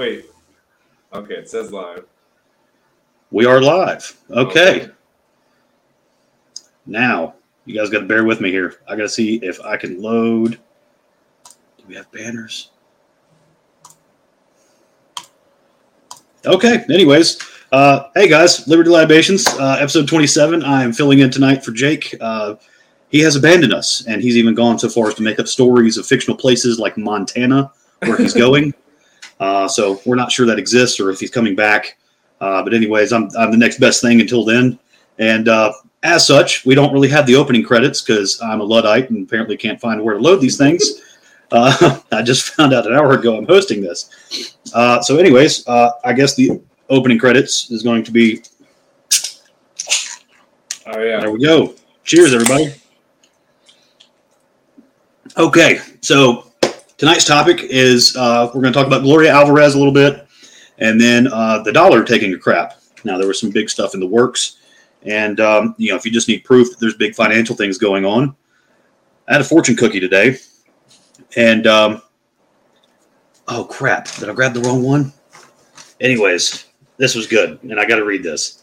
Wait. Okay, it says live. We are live. Okay. Now, you guys got to bear with me here. I got to see if I can load. Do we have banners? Okay. Anyways, hey guys, Liberty Libations, episode 27. I am filling in tonight for Jake. He has abandoned us, and he's even gone so far as to make up stories of fictional places like Montana, where he's going. So we're not sure that exists or if he's coming back. But anyways, I'm the next best thing until then. And as such, we don't really have the opening credits because I'm a Luddite and apparently can't find where to load these things. I just found out an hour ago I'm hosting this. So anyways, I guess the opening credits is going to be... Oh, yeah. There we go. Cheers, everybody. Okay, so... Tonight's topic is we're going to talk about Gloria Alvarez a little bit, and then the dollar taking a crap. Now, there was some big stuff in the works, and you know, if you just need proof that there's big financial things going on, I had a fortune cookie today, and oh crap, did I grab the wrong one? Anyways, this was good, and I got to read this.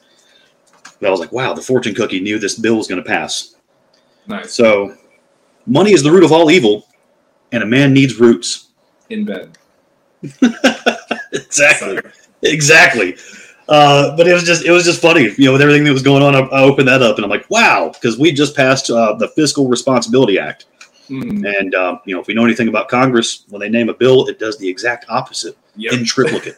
But I was like, wow, the fortune cookie knew this bill was going to pass. Nice. So, money is the root of all evil. And a man needs roots. In bed. Exactly. Sorry. Exactly. But it was just funny, you know, with everything that was going on. I opened that up and I'm like, wow, because we just passed the Fiscal Responsibility Act. Mm-hmm. And you know, if we know anything about Congress, when they name a bill, it does the exact opposite. Yep. In triplicate.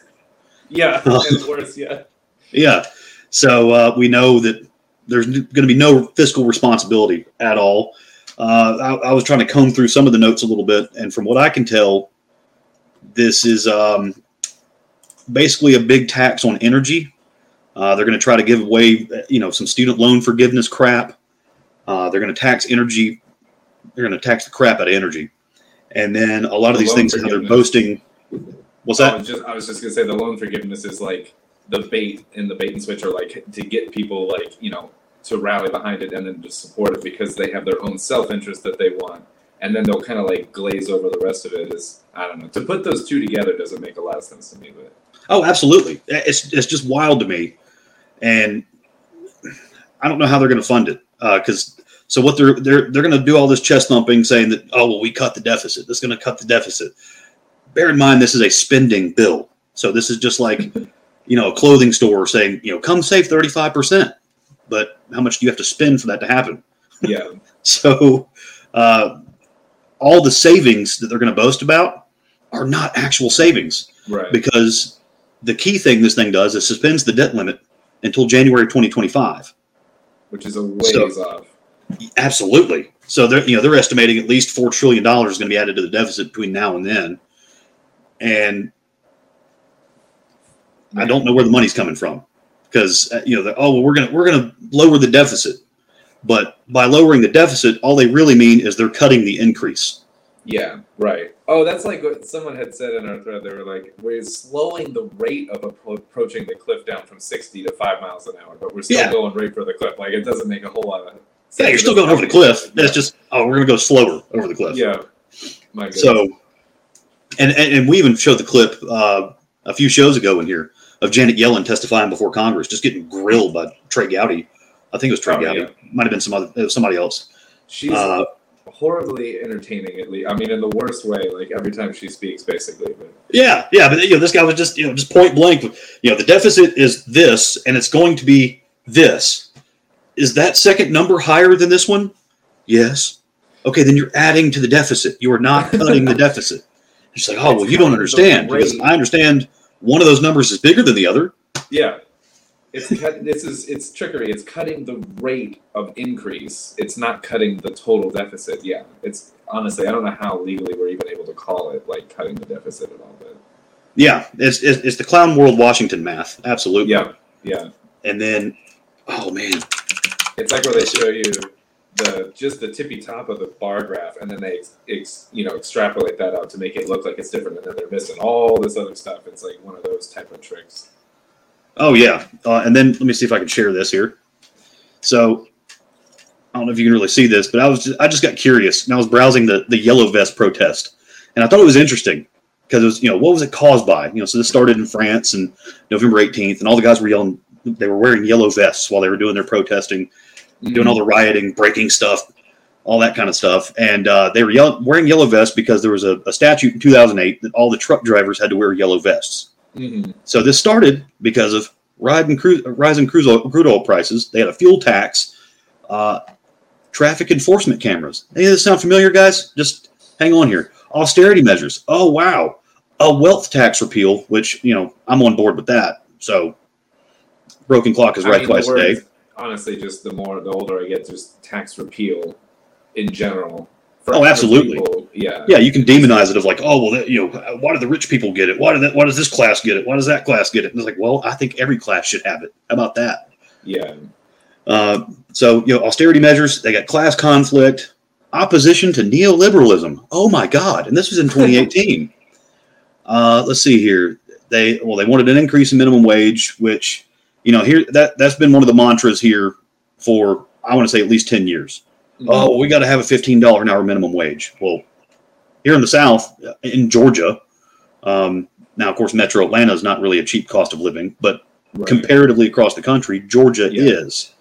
Yeah, it's worse. Yeah. Yeah. So we know that there's going to be no fiscal responsibility at all. I was trying to comb through some of the notes a little bit, and from what I can tell, this is basically a big tax on energy. They're going to try to give away, you know, some student loan forgiveness crap. They're going to tax energy. They're going to tax the crap out of energy, and then a lot of these things they're boasting. What's that? I was just going to say the loan forgiveness is like the bait, and the bait and switch are like to get people, like, you know, to rally behind it and then to support it because they have their own self-interest that they want. And then they'll kind of like glaze over the rest of it. Is, I don't know. To put those two together doesn't make a lot of sense to me. But oh, absolutely. It's just wild to me. And I don't know how they're going to fund it. Because so what they're going to do all this chest thumping saying that, oh, well, we cut the deficit. This is going to cut the deficit. Bear in mind, this is a spending bill. So this is just like, you know, a clothing store saying, you know, come save 35%. But how much do you have to spend for that to happen? Yeah. So all the savings that they're going to boast about are not actual savings. Right. Because the key thing this thing does is suspends the debt limit until January 2025. Which is a ways off. Absolutely. So they're estimating at least $4 trillion is going to be added to the deficit between now and then. And I don't know where the money's coming from. Because you know, oh well, we're gonna lower the deficit, but by lowering the deficit, all they really mean is they're cutting the increase. Yeah, right. Oh, that's like what someone had said in our thread. They were like, we're slowing the rate of approaching the cliff down from 60 to 5 miles an hour, but we're still going right for the cliff. Like it doesn't make a whole lot of sense. Yeah, you're still going over the cliff. Yeah. That's just we're gonna go slower over the cliff. Yeah, my goodness. So, and we even showed the clip a few shows ago in here. Of Janet Yellen testifying before Congress, just getting grilled by Trey Gowdy. I think it was Trey Gowdy. Yeah. Might have been somebody else. She's horribly entertaining, at least. I mean, in the worst way. Like every time she speaks, basically. But. Yeah. But you know, this guy was just point blank. You know, the deficit is this, and it's going to be this. Is that second number higher than this one? Yes. Okay, then you're adding to the deficit. You are not cutting the deficit. She's like, oh well, you don't understand because I understand. One of those numbers is bigger than the other. Yeah, it's trickery. It's cutting the rate of increase. It's not cutting the total deficit. Yeah, it's honestly, I don't know how legally we're even able to call it like cutting the deficit at all. But yeah, it's the clown world Washington math. Absolutely. Yeah. And then, oh man, it's like where they show you the tippy top of the bar graph, and then they extrapolate that out to make it look like it's different, and then they're missing all this other stuff. It's like one of those type of tricks. Oh yeah, and then let me see if I can share this here. So I don't know if you can really see this, but I just got curious, and I was browsing the yellow vest protest, and I thought it was interesting because it was, what was it caused by? So this started in France and November 18th, and all the guys were yelling. They were wearing yellow vests while they were doing their protesting, doing all the rioting, breaking stuff, all that kind of stuff. And they were wearing yellow vests because there was a statute in 2008 that all the truck drivers had to wear yellow vests. Mm-hmm. So this started because of rising crude oil prices. They had a fuel tax, traffic enforcement cameras. Any of this sound familiar, guys? Just hang on here. Austerity measures. Oh, wow. A wealth tax repeal, which, I'm on board with that. So broken clock is right twice a day. Honestly, just the older I get, just tax repeal in general. Oh, absolutely. People, yeah, you can demonize it of like, oh, well, why do the rich people get it? Why does this class get it? Why does that class get it? And it's like, well, I think every class should have it. How about that? Yeah. So, austerity measures, they got class conflict, opposition to neoliberalism. Oh, my God. And this was in 2018. Let's see here. They wanted an increase in minimum wage, which, that's been one of the mantras here for, I want to say, at least 10 years. Oh, we got to have a $15 an hour minimum wage. Well, here in the South, in Georgia, now, of course, Metro Atlanta is not really a cheap cost of living, but right. Comparatively across the country, Georgia is.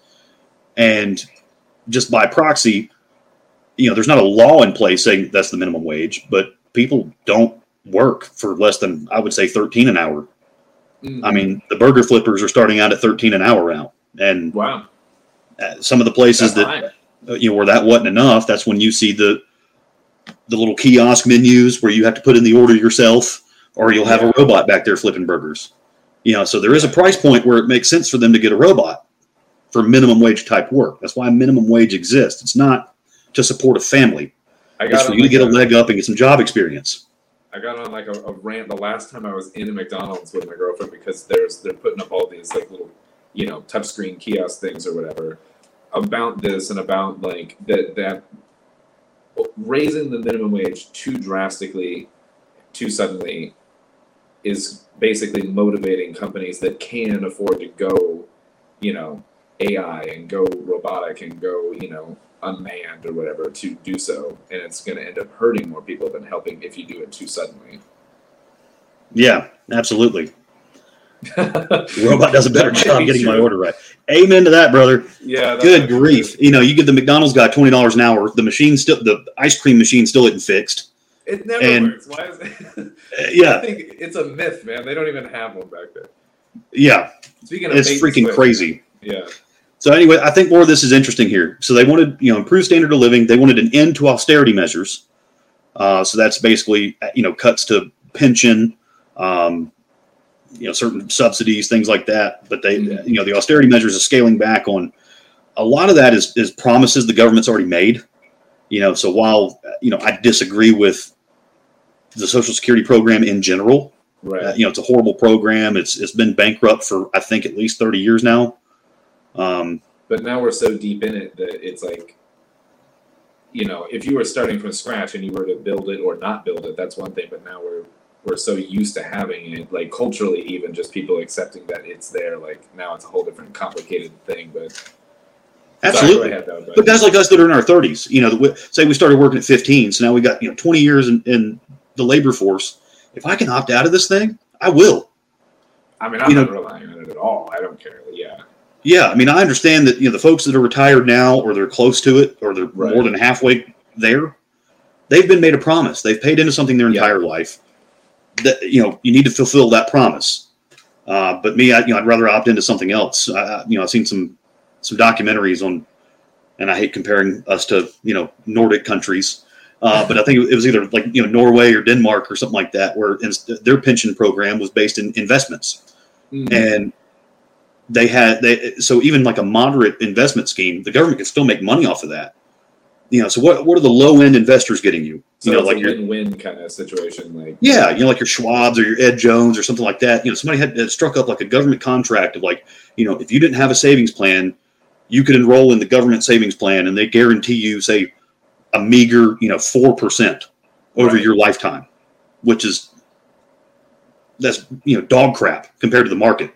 And just by proxy, there's not a law in place saying that's the minimum wage, but people don't work for less than, I would say, 13 an hour. Mm-hmm. I mean, the burger flippers are starting out at 13 an hour now. And wow, some of the places that's where that wasn't enough, that's when you see the little kiosk menus where you have to put in the order yourself, or you'll have a robot back there flipping burgers. So there is a price point where it makes sense for them to get a robot for minimum wage type work. That's why minimum wage exists. It's not to support a family. It's for you to get a leg up and get some job experience. I got on like a rant the last time I was in a McDonald's with my girlfriend because they're putting up all these like little, touchscreen kiosk things or whatever, about this and about like that raising the minimum wage too drastically, too suddenly is basically motivating companies that can afford to go, AI and go robotic and go, unmanned or whatever to do so. And it's going to end up hurting more people than helping if you do it too suddenly. Yeah, absolutely. Robot does a better job getting my order right. Amen to that, brother. Yeah. Good grief. True. You give the McDonald's guy $20 an hour. The ice cream machine still isn't fixed. It never works. Why is it? Yeah. I think it's a myth, man. They don't even have one back there. Yeah. Speaking of, it's freaking crazy. Yeah. So anyway, I think more of this is interesting here. So they wanted, improved standard of living. They wanted an end to austerity measures. So that's basically, cuts to pension, certain subsidies, things like that. But they, the austerity measures are scaling back on a lot of that is promises the government's already made. So while, I disagree with the Social Security program in general, right. It's a horrible program. It's been bankrupt for, I think, at least 30 years now. But now we're so deep in it that it's like, if you were starting from scratch and you were to build it or not build it, that's one thing. But now we're so used to having it, like culturally, even just people accepting that it's there. Like now it's a whole different complicated thing, but. Absolutely. But guys like us that are in our 30s, say we started working at 15. So now we got, 20 years in the labor force. If I can opt out of this thing, I will. I mean, I'm not relying on it at all. I don't care. Yeah. Yeah. I mean, I understand that, the folks that are retired now, or they're close to it, or they're more than halfway there, they've been made a promise. They've paid into something their entire life. That you need to fulfill that promise, but me, I'd rather opt into something else. I've seen some documentaries on, and I hate comparing us to Nordic countries, but I think it was either like Norway or Denmark or something like that, where their pension program was based in investments, and so even like a moderate investment scheme, the government can still make money off of that. So what are the low end investors getting you? So it's like a win-win kind of situation, like like your Schwab's or your Ed Jones or something like that. Somebody had struck up like a government contract of like, if you didn't have a savings plan, you could enroll in the government savings plan, and they guarantee you, say, a meager 4% over your lifetime, which is dog crap compared to the market.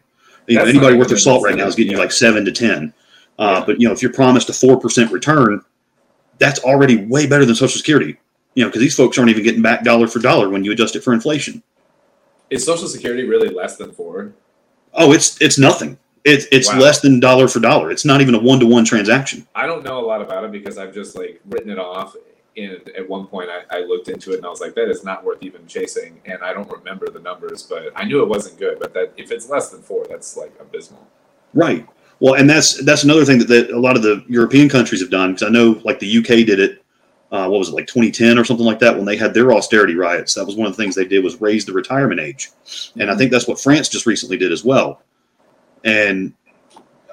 Anybody worth their salt right now is getting you like 7 to 10, but if you're promised a 4% return. That's already way better than Social Security. You know, because these folks aren't even getting back dollar for dollar when you adjust it for inflation. Is Social Security really less than four? Oh, it's nothing. It's wow. Less than dollar for dollar. It's not even a one-to-one transaction. I don't know a lot about it because I've just like written it off. And at one point I looked into it and I was like, that is not worth even chasing. And I don't remember the numbers, but I knew it wasn't good. But that if it's less than four, that's like abysmal. Right. Well, and that's another thing that a lot of the European countries have done. Because I know like the UK did it. What was it, like 2010 or something like that, when they had their austerity riots? That was one of the things they did was raise the retirement age. And I think that's what France just recently did as well. And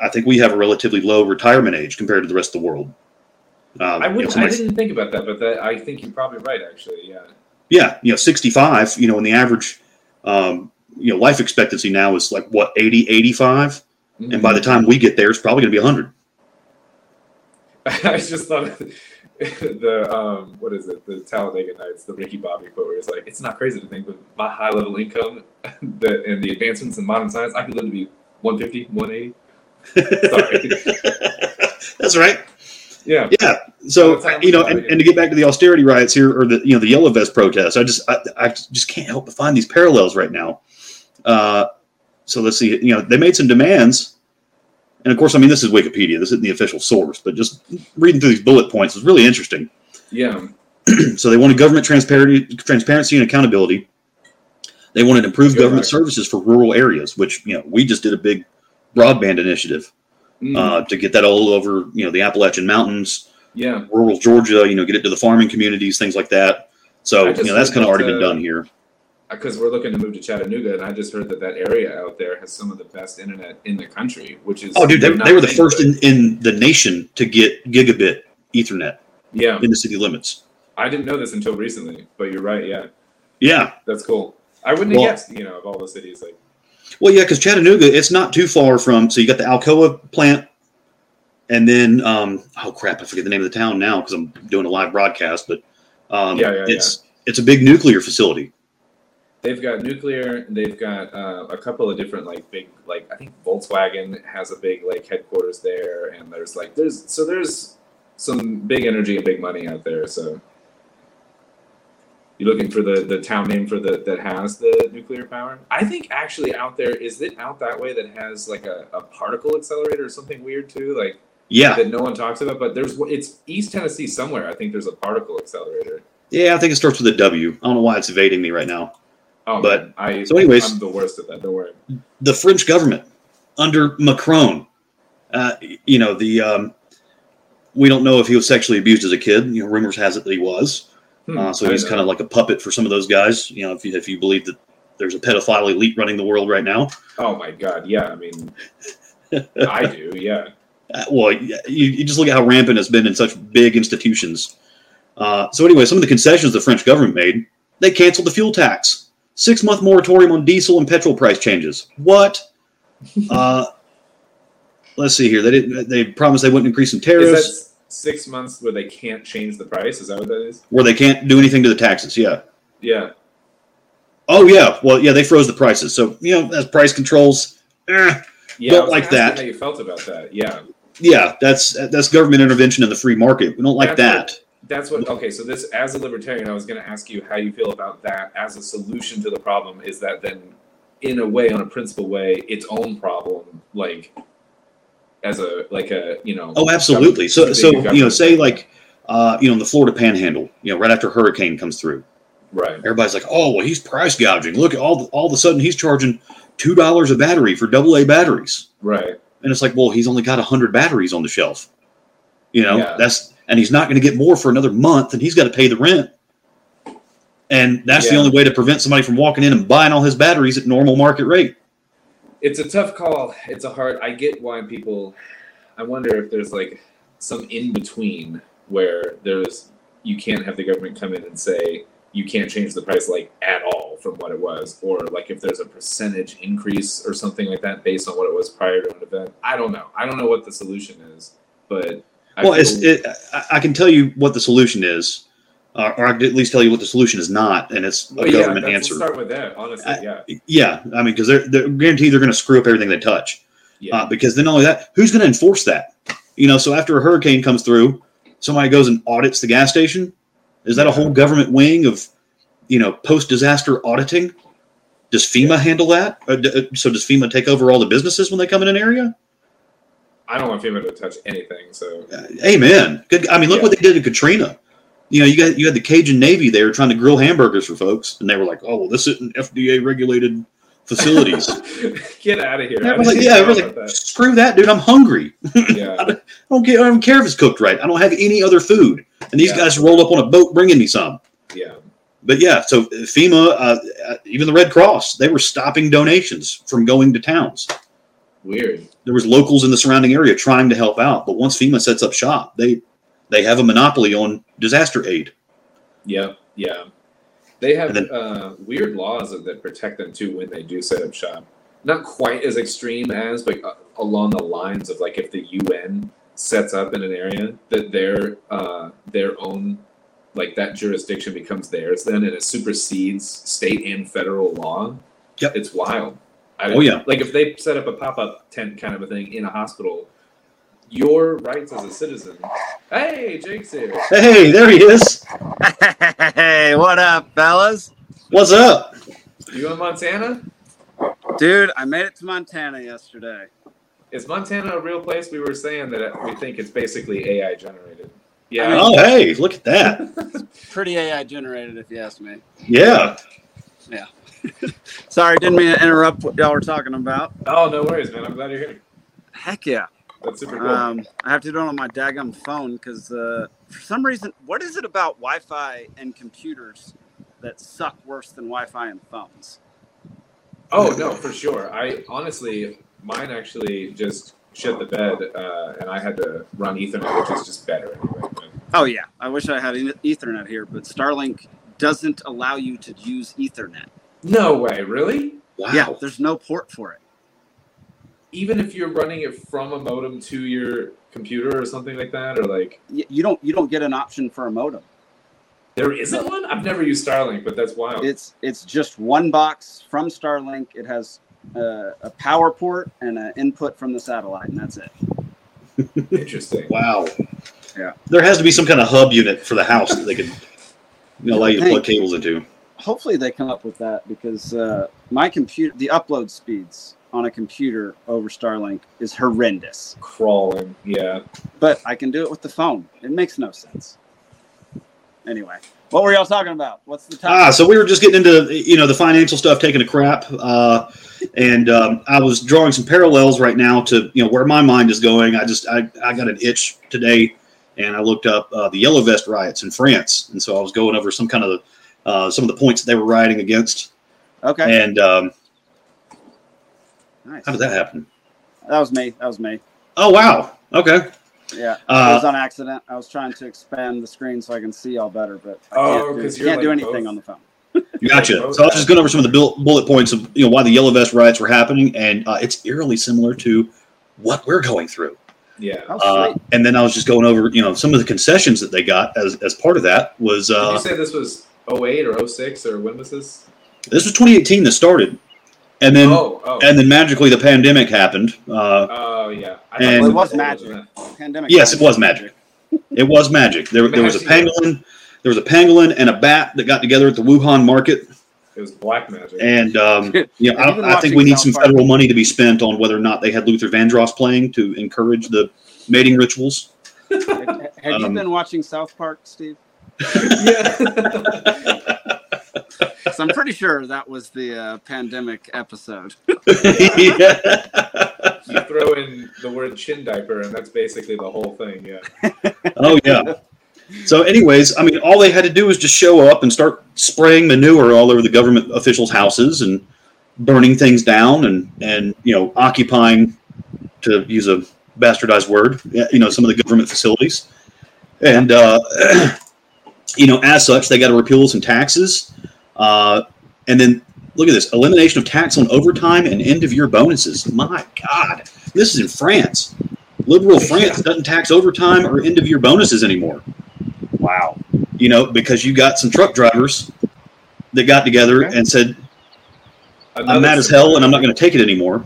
I think we have a relatively low retirement age compared to the rest of the world. I didn't think about that, but I think you're probably right, actually. Yeah. Yeah. 65, and the average, life expectancy now is like, what, 80, 85? Mm-hmm. And by the time we get there, it's probably going to be 100. I just thought... The Talladega Nights, the Ricky Bobby quote where it's like, it's not crazy to think, but my high level income and the advancements in modern science, I could live to be 150, 180. Sorry. That's right. Yeah. Yeah. So, and to get back to the austerity riots here or the Yellow Vest protests, I just can't help but find these parallels right now. So let's see, they made some demands. And, of course, this is Wikipedia. This isn't the official source, but just reading through these bullet points is really interesting. Yeah. So they wanted government transparency and accountability. They wanted improved government services for rural areas, which, we just did a big broadband initiative to get that all over, the Appalachian Mountains, rural Georgia, get it to the farming communities, things like that. So, that's kind of already been done here. Because we're looking to move to Chattanooga, and I just heard that area out there has some of the best internet in the country, which is... Oh, dude, they were the first in the nation to get gigabit Ethernet in the city limits. I didn't know this until recently, but you're right, yeah. Yeah. That's cool. I wouldn't have guessed, of all the cities. Like. Well, yeah, because Chattanooga, it's not too far from... So you got the Alcoa plant, and then... I forget the name of the town now because I'm doing a live broadcast, but it's a big nuclear facility. They've got nuclear. They've got a couple of different big I think Volkswagen has a big headquarters there, and there's some big energy and big money out there. So you're looking for the town name for that has the nuclear power. I think actually out there is it out that way that has a particle accelerator or something weird too that no one talks about. But it's East Tennessee somewhere. I think there's a particle accelerator. Yeah, I think it starts with a W. I don't know why it's evading me right now. Oh, but anyways, I'm the worst at that. Don't worry. The French government under Macron, we don't know if he was sexually abused as a kid. Rumors has it that he was. So he's kind of like a puppet for some of those guys. If you believe that there's a pedophile elite running the world right now. Oh my God! Yeah, I do. Yeah. Well, you just look at how rampant it's been in such big institutions. Some of the concessions the French government made, they canceled the fuel tax. 6-month moratorium on diesel and petrol price changes. What? Let's see here. They promised they wouldn't increase some tariffs. Is that 6 months where they can't change the price? Is that what that is? Where they can't do anything to the taxes, yeah. Yeah. Oh, yeah. Well, yeah, they froze the prices. So, that's price controls. Don't like that. How you felt about that, yeah. Yeah, that's government intervention in the free market. We don't like that. So this, as a libertarian, I was going to ask you how you feel about that as a solution to the problem. Is that then, in a way, on a principle way, its own problem, Oh, absolutely. Say in the Florida Panhandle, right after a hurricane comes through, right? Everybody's like, oh, well, he's price gouging. Look, all of a sudden he's charging $2 a battery for AA batteries, right? And it's like, well, he's only got 100 batteries on the shelf. And he's not going to get more for another month, and he's got to pay the rent. And that's the only way to prevent somebody from walking in and buying all his batteries at normal market rate. It's a tough call. It's a hard – I get why people – I wonder if there's some in-between where there's – you can't have the government come in and say you can't change the price at all from what it was, or if there's a percentage increase or something like that based on what it was prior to an event. I don't know. I don't know what the solution is, but – I can tell you what the solution is, or I can at least tell you what the solution is not, and it's government answer. Let's start with that, honestly. Because they're guaranteed they're going to screw up everything they touch. Yeah. Because then not only that, who's going to enforce that? So after a hurricane comes through, somebody goes and audits the gas station. Is that a whole government wing of, you know, post-disaster auditing? Does FEMA handle that? So does FEMA take over all the businesses when they come in an area? I don't want FEMA to touch anything. So amen. Good. I mean, look what they did in Katrina. You know, you had the Cajun Navy there trying to grill hamburgers for folks, and they were like, "Oh, well, this isn't FDA-regulated facilities." Get out of here! I was like, "Yeah, screw that, dude. I'm hungry. Yeah. I don't care if it's cooked right. I don't have any other food." And these guys rolled up on a boat bringing me some. Yeah. But yeah, so FEMA, even the Red Cross, they were stopping donations from going to towns. Weird. There was locals in the surrounding area trying to help out, but once FEMA sets up shop, they have a monopoly on disaster aid. Yeah, yeah. They have weird laws that protect them too when they do set up shop. Not quite as extreme as, but along the lines of like if the UN sets up in an area, that their own, like that jurisdiction becomes theirs then, and it supersedes state and federal law. Yep. It's wild. Like if they set up a pop-up tent kind of a thing in a hospital, your rights as a citizen. Hey, Jake's here. Hey, there he is. Hey, what up, fellas? What's up? You in Montana? Dude, I made it to Montana yesterday. Is Montana a real place? We were saying that we think it's basically AI generated. Yeah. I mean, oh, hey, look at that. Pretty AI generated, if you ask me. Yeah. Yeah. Sorry, didn't mean to interrupt what y'all were talking about. Oh, no worries, man. I'm glad you're here. Heck yeah. That's super cool. I have to do it on my daggum phone because for some reason, what is it about Wi-Fi and computers that suck worse than Wi-Fi and phones? Oh, no, for sure. I honestly, mine actually just shit the bed and I had to run Ethernet, which is just better anyway. Oh, yeah. I wish I had Ethernet here, but Starlink doesn't allow you to use Ethernet. No way, really? Wow. Yeah, there's no port for it. Even if you're running it from a modem to your computer or something like that, or like you don't get an option for a modem. There isn't one? I've never used Starlink, but that's wild. It's just one box from Starlink. It has a power port and an input from the satellite, and that's it. Interesting. Wow. Yeah. There has to be some kind of hub unit for the house that they could allow you to plug cables into. Hopefully they come up with that because my computer, the upload speeds on a computer over Starlink is horrendous. Crawling, yeah. But I can do it with the phone. It makes no sense. Anyway, what were y'all talking about? What's the topic? So we were just getting into the financial stuff, taking a crap, and I was drawing some parallels right now to where my mind is going. I got an itch today, and I looked up the Yellow Vest riots in France, and so I was going over some kind of some of the points that they were rioting against. Okay. And nice. How did that happen? That was me. Oh, wow. Okay. Yeah. It was on accident. I was trying to expand the screen so I can see y'all better, but I can't do anything on the phone. Gotcha. So I was just going over some of the bullet points of why the Yellow Vest riots were happening, and it's eerily similar to what we're going through. Yeah. And then I was just going over some of the concessions that they got as part of that was. Did you say this was 2008 or 2006 or when was this? This was 2018 that started. And then, and then magically the pandemic happened. It was magic. Pandemic. Yes, it was magic. It was magic. There was a pangolin. There was a pangolin and a bat that got together at the Wuhan market. It was black magic. And I think we need some federal money to be spent on whether or not they had Luther Vandross playing to encourage the mating rituals. Have you been watching South Park, Steve? Yeah. So I'm pretty sure that was the pandemic episode. Yeah. You throw in the word chin diaper, and that's basically the whole thing. Yeah. Oh yeah. So, anyways, I mean, all they had to do was just show up and start spraying manure all over the government officials' houses and burning things down, and occupying, to use a bastardized word, some of the government facilities, and as such, they got to repeal some taxes. And then look at this elimination of tax on overtime and end of year bonuses. My God, this is in France. Liberal France doesn't tax overtime or end of year bonuses anymore. Wow. Because you got some truck drivers that got together and said, I'm mad as hell and I'm not going to take it anymore.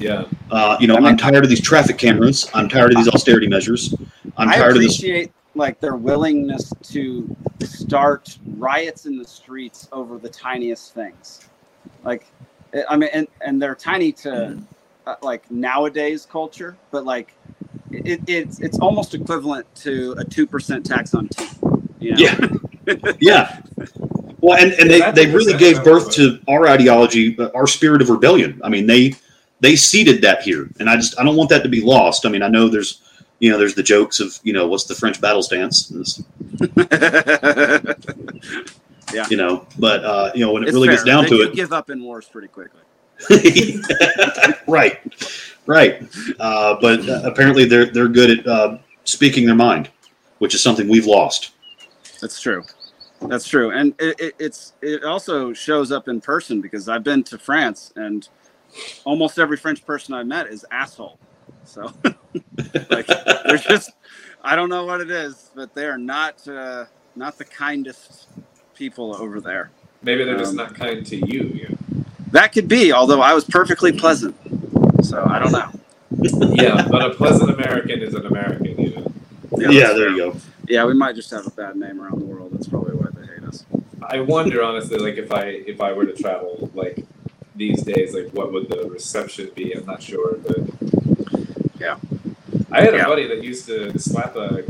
Yeah. I'm tired of these traffic cameras. I'm tired of these austerity measures. I'm tired of this. like their willingness to start riots in the streets over the tiniest things. Like, I mean, and they're tiny to like nowadays culture, but like it's almost equivalent to a 2% tax on tea. You know? Yeah. Yeah. Well, and they really gave birth to our ideology, our spirit of rebellion. I mean, they seeded that here, and I don't want that to be lost. I mean, I know there's the jokes of, what's the French battle stance? Yeah. But, when it really gets down to it, give up in wars pretty quickly. Right. Right. But apparently they're good at speaking their mind, which is something we've lost. That's true. That's true. And it also shows up in person, because I've been to France and almost every French person I met is asshole. So like, they're just, I don't know what it is, but they are not the kindest people over there. Maybe they're just not kind to you. That could be, although I was perfectly pleasant. So I don't know. Yeah, but a pleasant American is an American, Yeah, there you go. Yeah, we might just have a bad name around the world. That's probably why they hate us. I wonder, honestly, like if I were to travel, like these days, like what would the reception be? I'm not sure, but yeah. I had a buddy that used to slap a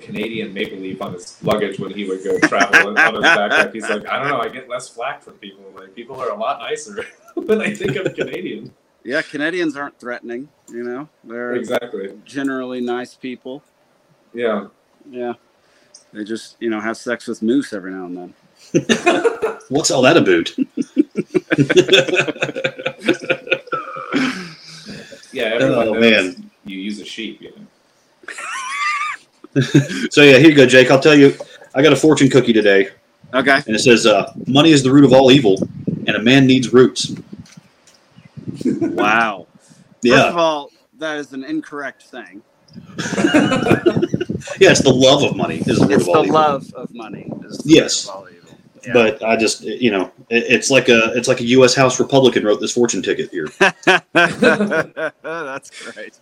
Canadian maple leaf on his luggage when he would go travel on his backpack. He's like, I don't know, I get less flack from people. Like, people are a lot nicer than I think of Canadian. Yeah, Canadians aren't threatening, They're exactly generally nice people. Yeah. Yeah. They just, have sex with moose every now and then. What's all that about? Yeah, everyone knows you use a sheep, So yeah, here you go, Jake. I'll tell you, I got a fortune cookie today. Okay. And it says, money is the root of all evil, and a man needs roots. Wow. Yeah. First of all, that is an incorrect saying. Yeah, it's the love of money. Yes. Yeah. But I just, it's like a U.S. House Republican wrote this fortune ticket here. That's great.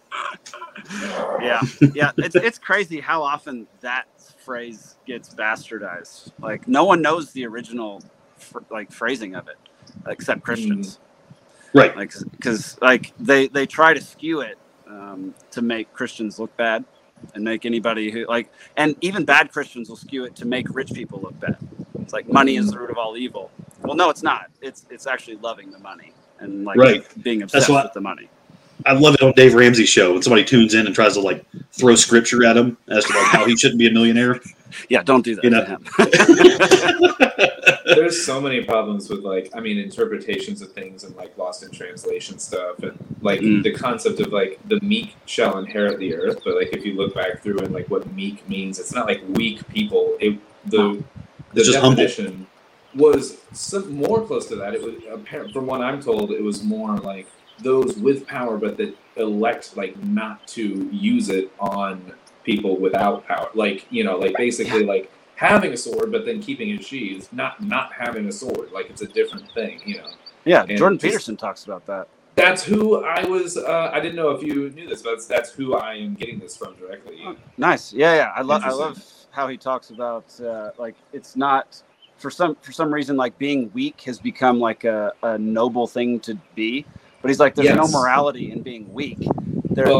Yeah. It's crazy how often that phrase gets bastardized. Like, no one knows the original, phrasing of it, except Christians. Right. Like, because they try to skew it to make Christians look bad, and make anybody who and even bad Christians will skew it to make rich people look bad. It's like, money is the root of all evil. Well, no, it's not. It's actually loving the money and being obsessed with the money. I love it on Dave Ramsey's show when somebody tunes in and tries to throw scripture at him as to how he shouldn't be a millionaire. Yeah, don't do that. There's so many problems with interpretations of things and lost in translation stuff and the concept of the meek shall inherit the earth. But if you look back through and what meek means, it's not weak people. The just definition humble. Was some more close to that. It was apparent, from what I'm told, it was more those with power, but that elect not to use it on people without power. Having a sword, but then keeping it sheathed, not having a sword. It's a different thing, Yeah, and Jordan Peterson talks about that. That's who I was. I didn't know if you knew this, but that's who I am getting this from directly. Oh, nice. Yeah. I love how he talks about it's not for some reason being weak has become a noble thing to be. But he's there's no morality in being weak. There's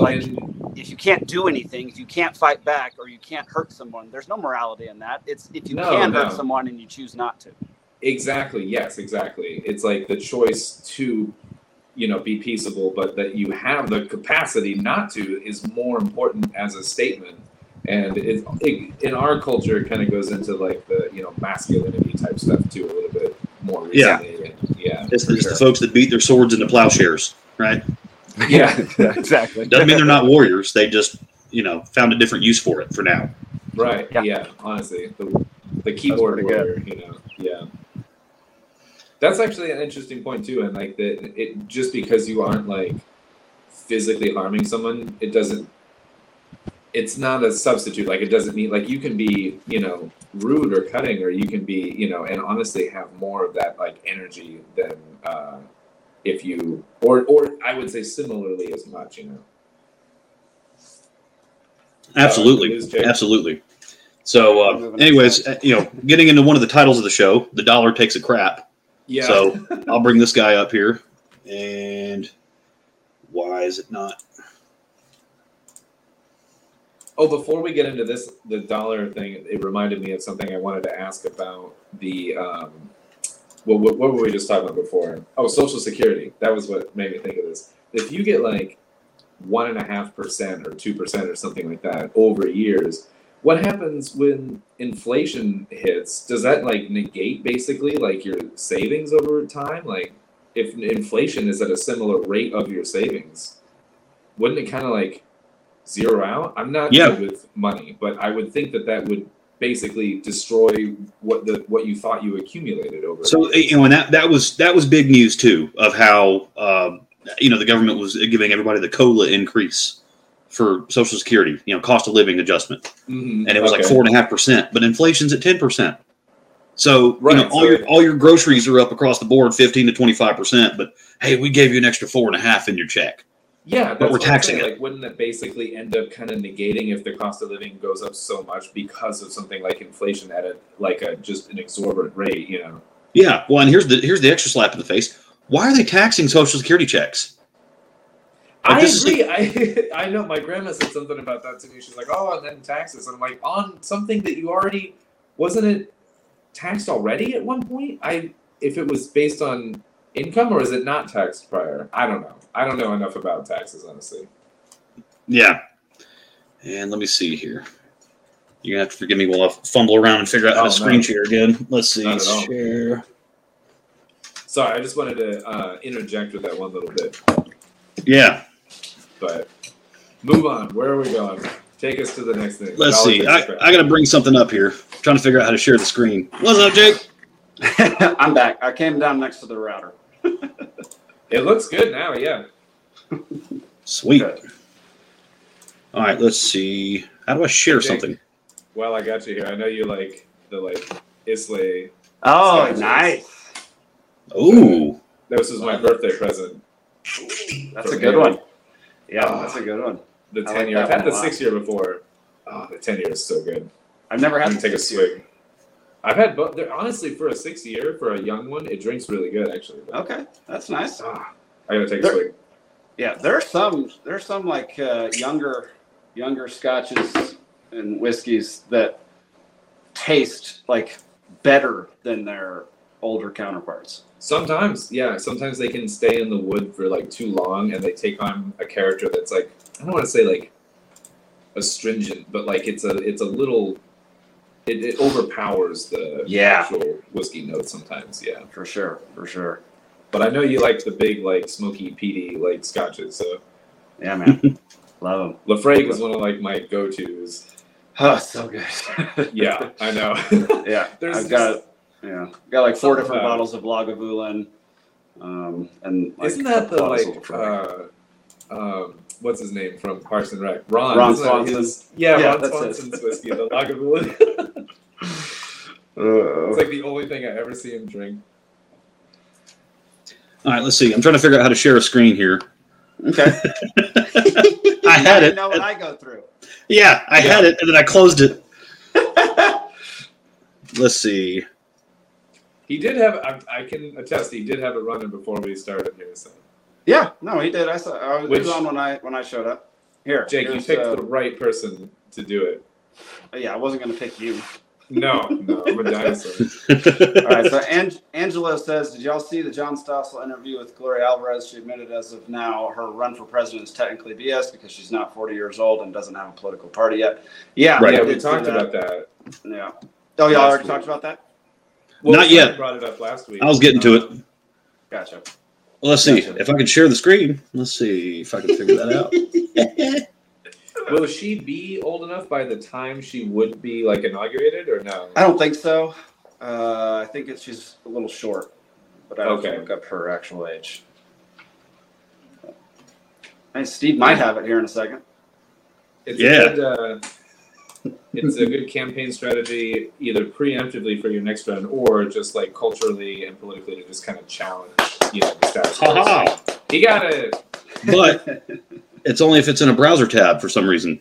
if you can't do anything, if you can't fight back or you can't hurt someone, there's no morality in that. It's if you can hurt someone and you choose not to. Exactly. Yes, exactly. It's the choice to, be peaceable, but that you have the capacity not to is more important as a statement. And it in our culture, it kind of goes into the, masculinity type stuff too a little bit more recently. Yeah. It's the folks that beat their swords into plowshares, right? Yeah, exactly. Doesn't mean they're not warriors. They just, found a different use for it for now. Right. Yeah. Honestly, the keyboard warrior, good. Yeah. That's actually an interesting point too, and that it just because you aren't physically harming someone, it doesn't. It's not a substitute. It doesn't mean you can be, rude or cutting, or you can be, and honestly have more of that energy than if you, or I would say similarly as much. Absolutely. So anyways, getting into one of the titles of the show, The Dollar Takes a Crap. Yeah. So I'll bring this guy up here. And why is it not? Oh, before we get into this, the dollar thing, it reminded me of something I wanted to ask about the, what were we just talking about before? Oh, Social Security. That was what made me think of this. If you get like 1.5% or 2% or something like that over years, what happens when inflation hits? Does that like negate basically like your savings over time? Like if inflation is at a similar rate of your savings, wouldn't it kind of like zero out? I'm not good with money, but I would think that that would basically destroy what you thought you accumulated over. So and that was big news too, of how the government was giving everybody the COLA increase for Social Security, cost of living adjustment. Mm-hmm. And it was like 4.5%, but inflation's at 10%. So, all your groceries are up across the board 15 to 25%, but hey, we gave you an extra 4.5 in your check. Yeah. But we're taxing it. Like, wouldn't that basically end up kind of negating if the cost of living goes up so much because of something like inflation at just an exorbitant rate, Yeah. Well, and here's the extra slap in the face. Why are they taxing Social Security checks? I agree. I know my grandma said something about that to me. She's like, "Oh, and then taxes." And I'm like, on something that you already wasn't it taxed already at one point? If it was based on income, or is it not taxed prior? I don't know. I don't know enough about taxes, honestly. Yeah. And let me see here. You're gonna have to forgive me while I fumble around and figure out how to screen share again. Let's see. Share. Sorry, I just wanted to interject with that one little bit. Yeah. But move on. Where are we going? Take us to the next thing. Let's see. I got to bring something up here. I'm trying to figure out how to share the screen. What's up, Jake? I'm back. I came down next to the router. It looks good now, yeah. Sweet. Okay. All right, let's see. How do I share something? Well, I got you here. I know you like the Islay. Oh, sketches. Nice. Ooh. This is my birthday present. That's a good one. Yeah, that's a good one. The 10-year. I've had the 6-year before. Oh, the 10-year is so good. I've never had to take a swig. I've had both. Honestly, for a 6-year, for a young one, it drinks really good, actually. Okay, that's nice. Ah, I gotta take a swig. Yeah, there's some younger scotches and whiskeys that taste like better than their older counterparts. Sometimes, yeah. Sometimes they can stay in the wood for too long, and they take on a character that's I don't want to say astringent, but it overpowers the actual whiskey note sometimes. Yeah, for sure. But I know you like the big smoky peaty scotches, so yeah, man, love them. Laphroaig was one of my go tos. Oh, so good. Yeah, I know. Yeah, I've got 4 different bottles of Lagavulin, and isn't that the what's his name from Parks and Rec? Ron Swanson. Ron Swanson's whiskey, the Lagavulin. It's the only thing I ever see him drink. All right, let's see. I'm trying to figure out how to share a screen here. Okay. I had it. You know what I go through. Yeah, I had it, and then I closed it. Let's see. He did have, I can attest, he did have a run-in before we started here. So. Yeah, no, he did. I saw. It was on when I showed up. Here, Jake, you picked the right person to do it. Yeah, I wasn't going to pick you. No, I'm a dinosaur. All right, so Angelo says, did y'all see the John Stossel interview with Gloria Alvarez? She admitted as of now her run for president is technically BS because she's not 40 years old and doesn't have a political party yet. Yeah, right. Yeah, we talked about that. Yeah. Oh, y'all already talked about that? Well, not yet. Brought it up last week. I was getting to it. Gotcha. Well, let's see if I can share the screen. Let's see if I can figure that out. Will she be old enough by the time she would be inaugurated, or no? I don't think so. I think she's a little short, but I don't look up her actual age. Hey, Steve might have it here in a second. It's a good campaign strategy, either preemptively for your next run or just culturally and politically to just kind of challenge, the status quo. He got it. But it's only if it's in a browser tab for some reason.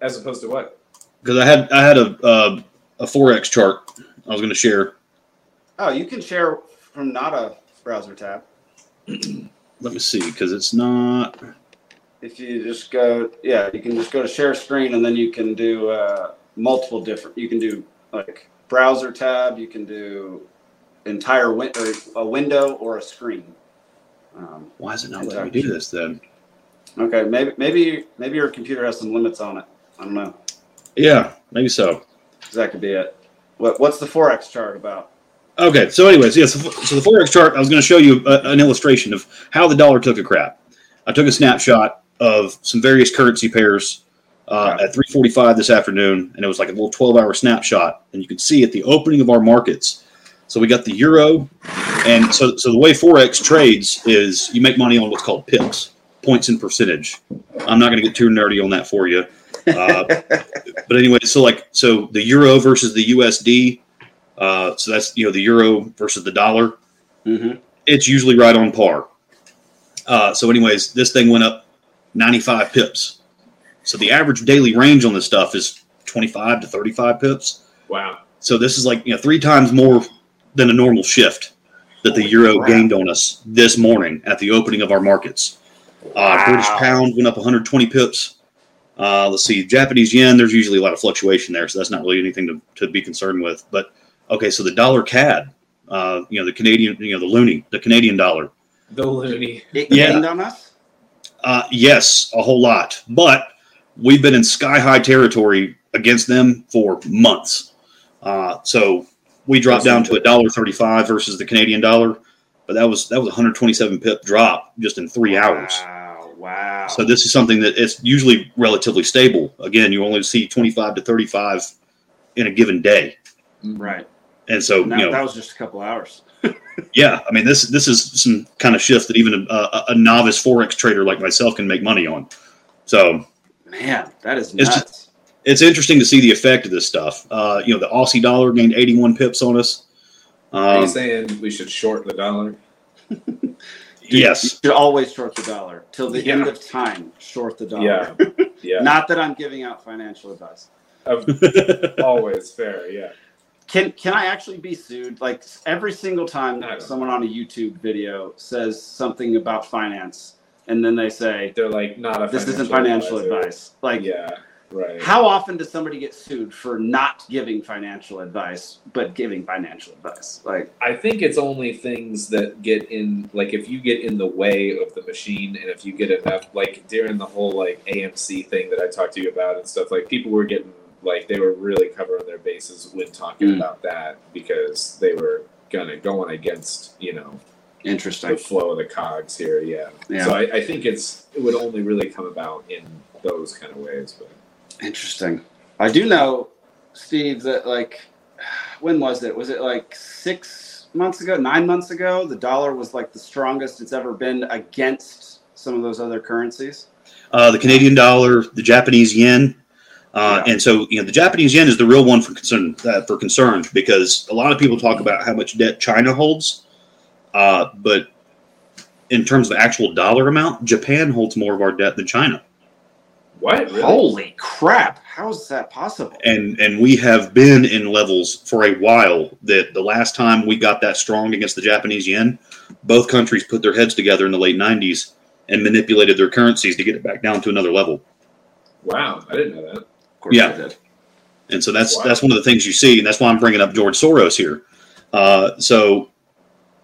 As opposed to what? Because I had a Forex chart I was going to share. Oh, you can share from not a browser tab. Let me see, because it's not. If you just go, yeah, you can just go to share screen, and then you can do multiple different. You can do like browser tab. You can do entire a window or a screen. Why is it not letting me do this then? Okay, maybe your computer has some limits on it. I don't know. Yeah, maybe so. That could be it. What's the Forex chart about? Okay, so anyways, yes. Yeah, so the Forex chart, I was going to show you an illustration of how the dollar took a crap. I took a snapshot of some various currency pairs at 3:45 this afternoon, and it was like a little 12-hour snapshot. And you can see at the opening of our markets. So we got the euro, and so the way Forex trades is you make money on what's called pips, points and percentage. I'm not going to get too nerdy on that for you, but anyway, so the euro versus the USD. So that's, the euro versus the dollar. Mm-hmm. It's usually right on par. So anyways, this thing went up 95 pips. So the average daily range on this stuff is 25 to 35 pips. Wow. So this is like, 3 times more than a normal shift that the euro gained on us this morning at the opening of our markets. British pound went up 120 pips. Let's see, Japanese yen, there's usually a lot of fluctuation there. So that's not really anything to be concerned with, but okay, so the dollar CAD, the Canadian, the Canadian dollar. The loony. It gained on us? Yes, a whole lot. But we've been in sky-high territory against them for months. So we dropped down to $1.35 versus the Canadian dollar. But that was 127 pip drop just in 3 hours. Wow. So this is something that it's usually relatively stable. Again, you only see 25 to 35 in a given day. Right. And so that was just a couple hours. Yeah, I mean this is some kind of shift that even a novice Forex trader like myself can make money on. So, man, that is nuts. It's interesting to see the effect of this stuff. The Aussie dollar gained 81 pips on us. Are you saying we should short the dollar? Yes, you should always short the dollar till the end of time. Short the dollar. Yeah, yeah. Not that I'm giving out financial advice. Always fair. Yeah. Can I actually be sued? Like every single time someone on a YouTube video says something about finance, and then they say they're like, "Not this isn't financial advice." Like, yeah, right. How often does somebody get sued for not giving financial advice, but giving financial advice? Like, I think it's only things that get in. Like, if you get in the way of the machine, and if you get enough, like during the whole like AMC thing that I talked to you about and stuff, like people were getting. Like, they were really covering their bases when talking about that because they were going against, interesting the flow of the cogs here, yeah. So I think it would only really come about in those kind of ways. But. Interesting. I do know, Steve, that, like, when was it? Was it, like, 6 months ago, 9 months ago? The dollar was, like, the strongest it's ever been against some of those other currencies? The Canadian dollar, the Japanese yen. And so, the Japanese yen is the real one for concern because a lot of people talk about how much debt China holds. But in terms of actual dollar amount, Japan holds more of our debt than China. What? Really? Holy crap. How is that possible? And we have been in levels for a while that the last time we got that strong against the Japanese yen, both countries put their heads together in the late 90s and manipulated their currencies to get it back down to another level. Wow. I didn't know that. Yeah, and so that's one of the things you see, and that's why I'm bringing up George Soros here. So,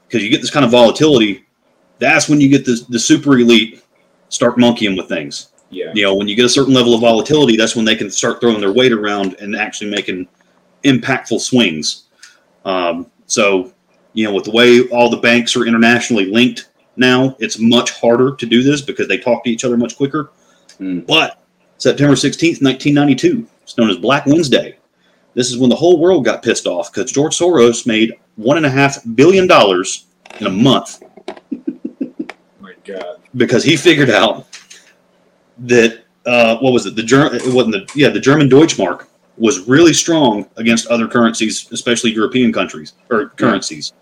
because you get this kind of volatility, that's when you get the super elite start monkeying with things. Yeah, when you get a certain level of volatility, that's when they can start throwing their weight around and actually making impactful swings. With the way all the banks are internationally linked now, it's much harder to do this because they talk to each other much quicker. Mm. But September 16th, 1992. It's known as Black Wednesday. This is when the whole world got pissed off because George Soros made $1.5 billion in a month. My God. Because he figured out that, what was it? The German Deutschmark was really strong against other currencies, especially European countries or currencies.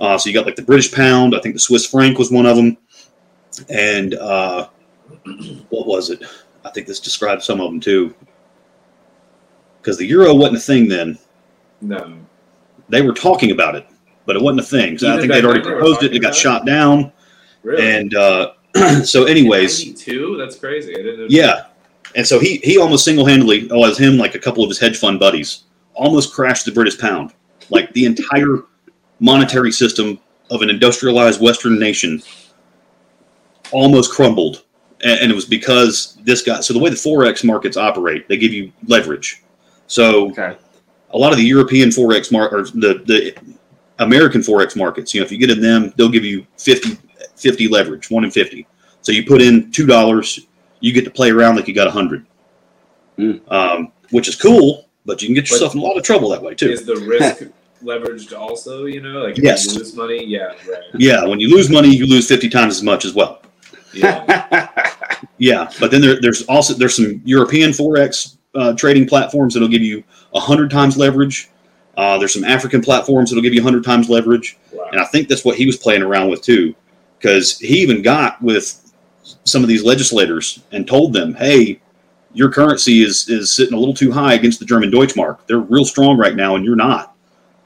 So you got like the British pound. I think the Swiss franc was one of them. And what was it? I think this describes some of them too. because the euro wasn't a thing then. No. They were talking about it, but it wasn't a thing. So I think they'd already proposed it. It got shot down. Really? And so anyways. 92? That's crazy. I didn't yeah. And so he almost single-handedly, oh, it was him, like a couple of his hedge fund buddies, almost crashed the British pound. Like the entire monetary system of an industrialized Western nation almost crumbled. And it was because this guy, so the way the Forex markets operate, they give you leverage. So okay. A lot of the European Forex or the American Forex markets, you know, if you get in them, they'll give you 50 leverage, 1 in 50. So you put in $2, you get to play around like you got 100, which is cool, but you can get yourself in a lot of trouble that way too. Is the risk leveraged also, you know, like yes. When you lose money? Yeah. Right. Yeah. When you lose money, you lose 50 times as much as well. Yeah. Yeah. But then there's some European Forex trading platforms that'll give you 100 times leverage. There's some African platforms that'll give you 100 times leverage. Wow. And I think that's what he was playing around with too, because he even got with some of these legislators and told them, hey, your currency is sitting a little too high against the German Deutschmark. They're real strong right now and you're not.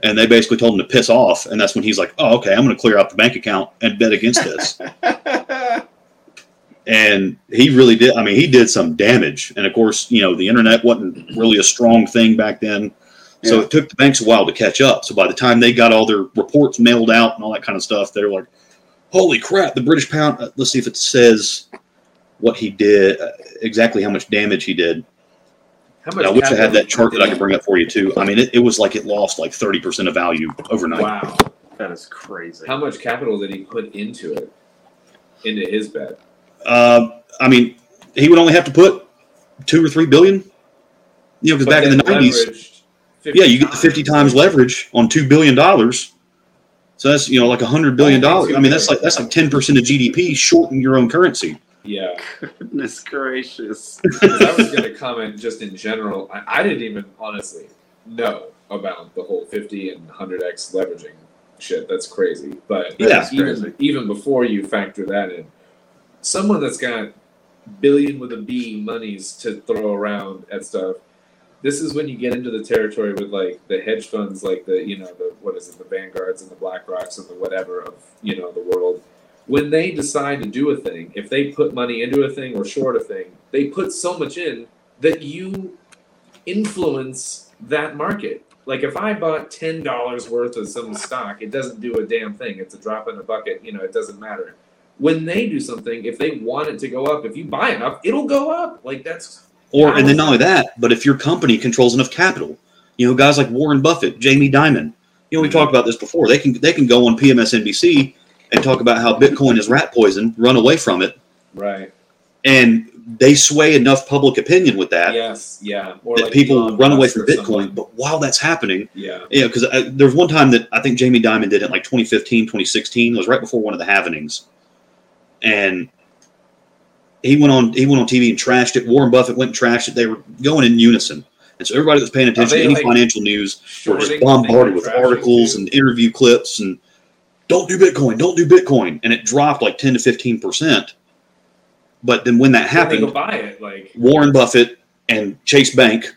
And they basically told him to piss off. And that's when he's like, oh, okay, I'm going to clear out the bank account and bet against this. And he really did. I mean, he did some damage. And of course, you know, the internet wasn't really a strong thing back then. So yeah. It took the banks a while to catch up. So by the time they got all their reports mailed out and all that kind of stuff, they were like, holy crap, the British pound. Let's see if it says what he did, exactly how much damage he did. I wish I had that chart that I could bring up for you too. I mean, it was like it lost like 30% of value overnight. Wow. That is crazy. How much capital did he put into it, into his bet? I mean, he would only have to put 2 or 3 billion, you know, because back in the 90s, yeah, you get the 50 times leverage on $2 billion. So that's, you know, like $100 billion. I mean, that's like 10% of GDP short in your own currency. Yeah. Goodness gracious. I was going to comment just in general. I didn't even honestly know about the whole 50 and 100x leveraging shit. That's crazy. But yeah, even before you factor that in, someone that's got billion with a B monies to throw around at stuff. This is when you get into the territory with like the hedge funds, like the, you know, the, what is it, the Vanguards and the BlackRocks and the whatever of, you know, the world. When they decide to do a thing, if they put money into a thing or short a thing, they put so much in that you influence that market. Like if I bought $10 worth of some stock, it doesn't do a damn thing. It's a drop in a bucket. You know, it doesn't matter. When they do something, if they want it to go up, if you buy enough, it'll go up. Like that's or and then not only that, but if your company controls enough capital, you know, guys like Warren Buffett, Jamie Dimon, you know, we talked about this before. They can go on PMSNBC and talk about how Bitcoin is rat poison, run away from it. Right. And they sway enough public opinion with that. Yes, yeah. Or that like people run away from Bitcoin. Something. But while that's happening, yeah, you know, because there's one time that I think Jamie Dimon did it in like 2015, 2016. It was right before one of the halvenings. And he went on TV and trashed it. Warren Buffett went and trashed it. They were going in unison. And so everybody that was paying attention to any like financial news were just bombarded with articles and interview clips and don't do Bitcoin. And it dropped like 10 to 15%. But then when that happened, Warren Buffett and Chase Bank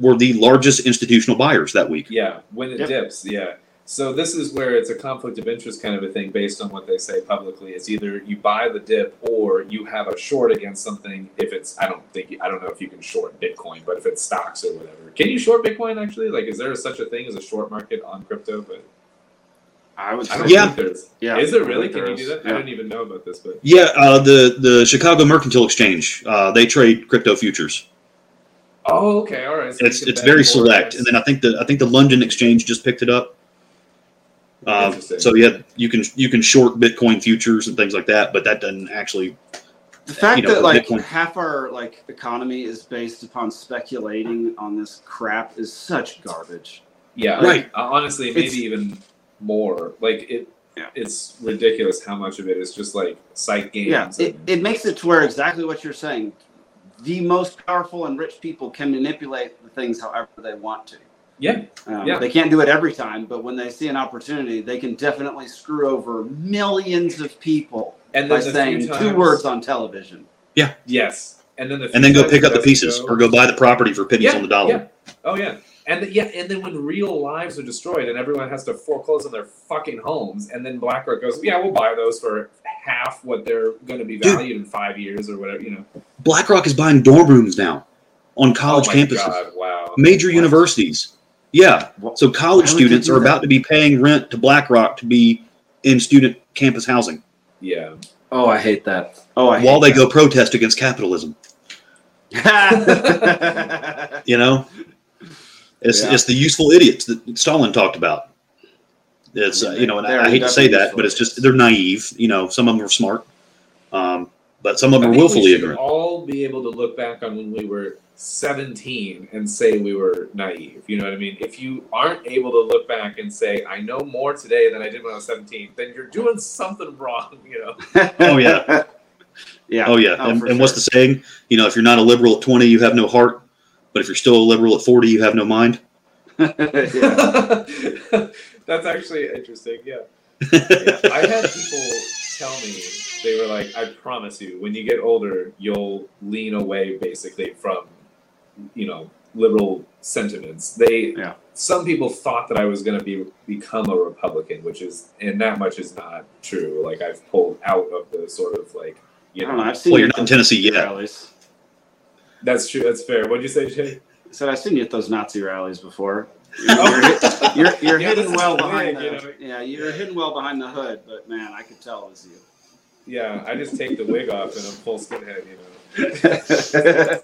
were the largest institutional buyers that week. Yeah, when it dips, yeah. So this is where it's a conflict of interest kind of a thing based on what they say publicly. It's either you buy the dip or you have a short against something. If it's, I don't know if you can short Bitcoin, but if it's stocks or whatever. Can you short Bitcoin actually? Like, is there such a thing as a short market on crypto? But I don't think there's. Yeah. Is there really? Can you do that? Yeah. I don't even know about this. But yeah, the Chicago Mercantile Exchange, they trade crypto futures. Oh, okay, all right. So it's very select, and then I think the London Exchange just picked it up. So yeah, you can short Bitcoin futures and things like that, but that doesn't actually. The fact that like Bitcoin, half our like economy is based upon speculating on this crap is such garbage. Yeah, right. Like, honestly, maybe it's, even more like it. Yeah. It's ridiculous how much of it is just like sight games. Yeah, it makes it to where exactly what you're saying. The most powerful and rich people can manipulate the things however they want to. Yeah. They can't do it every time, but when they see an opportunity, they can definitely screw over millions of people by saying two words on television. Yeah. Yes. And then go pick up the pieces or go buy the property for pennies on the dollar. Yeah. Oh yeah, and then when real lives are destroyed and everyone has to foreclose on their fucking homes, and then BlackRock goes, yeah, we'll buy those for half what they're going to be valued in 5 years or whatever, you know. BlackRock is buying dorm rooms now on college campuses. God, wow. Major universities. Yeah, so college students are about to be paying rent to BlackRock to be in student campus housing. Yeah. Oh, I hate that. While they go protest against capitalism. You know? It's the useful idiots that Stalin talked about. It's you know, and I hate to say that, but it's just they're naive. You know, some of them are smart, but some of them are willfully ignorant. We should all be able to look back on when we were 17 and say we were naive. You know what I mean? If you aren't able to look back and say I know more today than I did when I was 17, then you're doing something wrong. You know? Oh yeah, yeah. Oh yeah. And what's the saying? You know, if you're not a liberal at 20, you have no heart. But if you're still a liberal at 40, you have no mind. That's actually interesting, yeah. I had people tell me, they were like, I promise you, when you get older, you'll lean away basically from, you know, liberal sentiments. Some people thought that I was going to become a Republican, and that much is not true. Like, I've pulled out of the sort of, like, you know. You're not in Tennessee yet. Rallies. That's true. That's fair. What did you say, Jay? I said I've seen you at those Nazi rallies before. You're hidden well behind the hood. You know? Yeah, you're hidden well behind the hood, but man, I could tell it was you. Yeah, I just take the wig off and I'm full skinhead,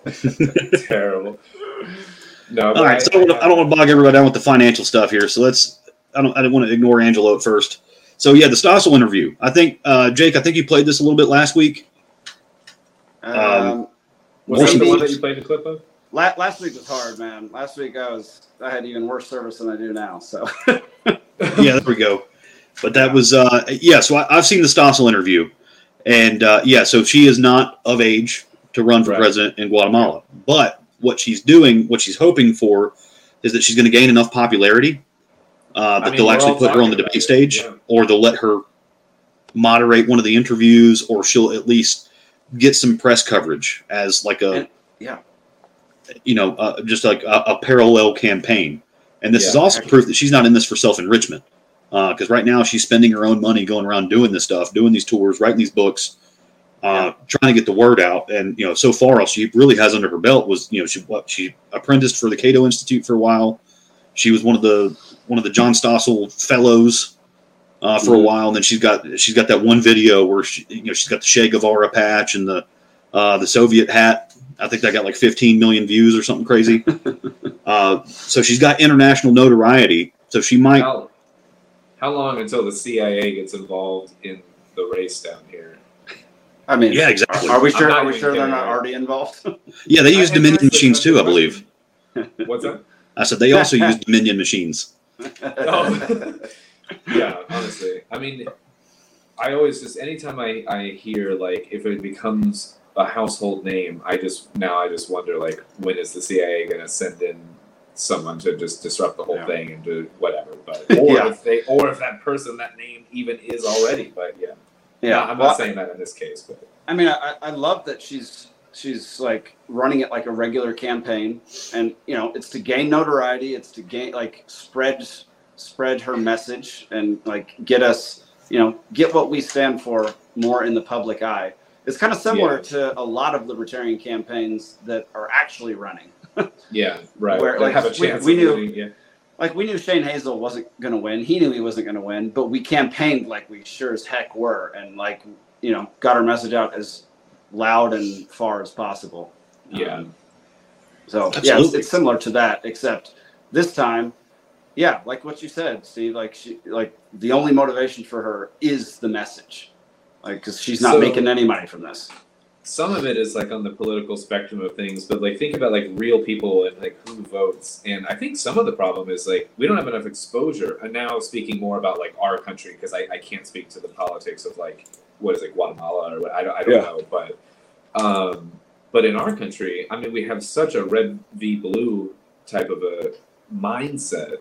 you know. Terrible. No. All right, so I don't want to bog everybody down with the financial stuff here. So I don't want to ignore Angelo at first. So yeah, the Stossel interview. I think Jake, you played this a little bit last week. Was that the one that you played the clip of? Last week was hard, man. Last week I had even worse service than I do now. So there we go. But that was So I've seen the Stossel interview, and so she is not of age to run for president in Guatemala. But what she's doing, what she's hoping for, is that she's going to gain enough popularity that they'll actually put her on the debate stage, or they'll let her moderate one of the interviews, or she'll at least get some press coverage as like just like a parallel campaign. And this is also proof that she's not in this for self-enrichment. Because right now she's spending her own money going around doing this stuff, doing these tours, writing these books, trying to get the word out. And, you know, so far all she really has under her belt was, you know, she apprenticed for the Cato Institute for a while. She was one of the John Stossel fellows for a while, and then she's got that one video where she's got the Che Guevara patch and the Soviet hat. I think that got like 15 million views or something crazy. So she's got international notoriety. So she might. How long until the CIA gets involved in the race down here? I mean, yeah, exactly. Are we sure they're not already involved? Yeah, they use Dominion machines too, I believe. What's that? I said they also use Dominion machines. Oh. Yeah, honestly. I mean, I always just anytime I hear like if it becomes a household name, I just wonder like when is the CIA gonna send in someone to just disrupt the whole thing and do whatever. But if that person, that name even is already. But I'm not saying that in this case. But I mean, I love that she's like running it like a regular campaign, and you know it's to gain notoriety, it's to gain like spread her message and like get us, you know, get what we stand for more in the public eye. It's kind of similar to a lot of libertarian campaigns that are actually running. Yeah, right. Where, like, have a chance we knew Shane Hazel wasn't going to win. He knew he wasn't going to win, but we campaigned like we sure as heck were, and like, you know, got our message out as loud and far as possible. Yeah. It's similar to that, except this time. Yeah, like what you said, Steve. Like the only motivation for her is the message, like because she's not making any money from this. Some of it is like on the political spectrum of things, but like think about like real people and like who votes. And I think some of the problem is like we don't have enough exposure. And now speaking more about like our country because I can't speak to the politics of like what is it Guatemala or what I don't know, but in our country, I mean we have such a red v blue type of a mindset.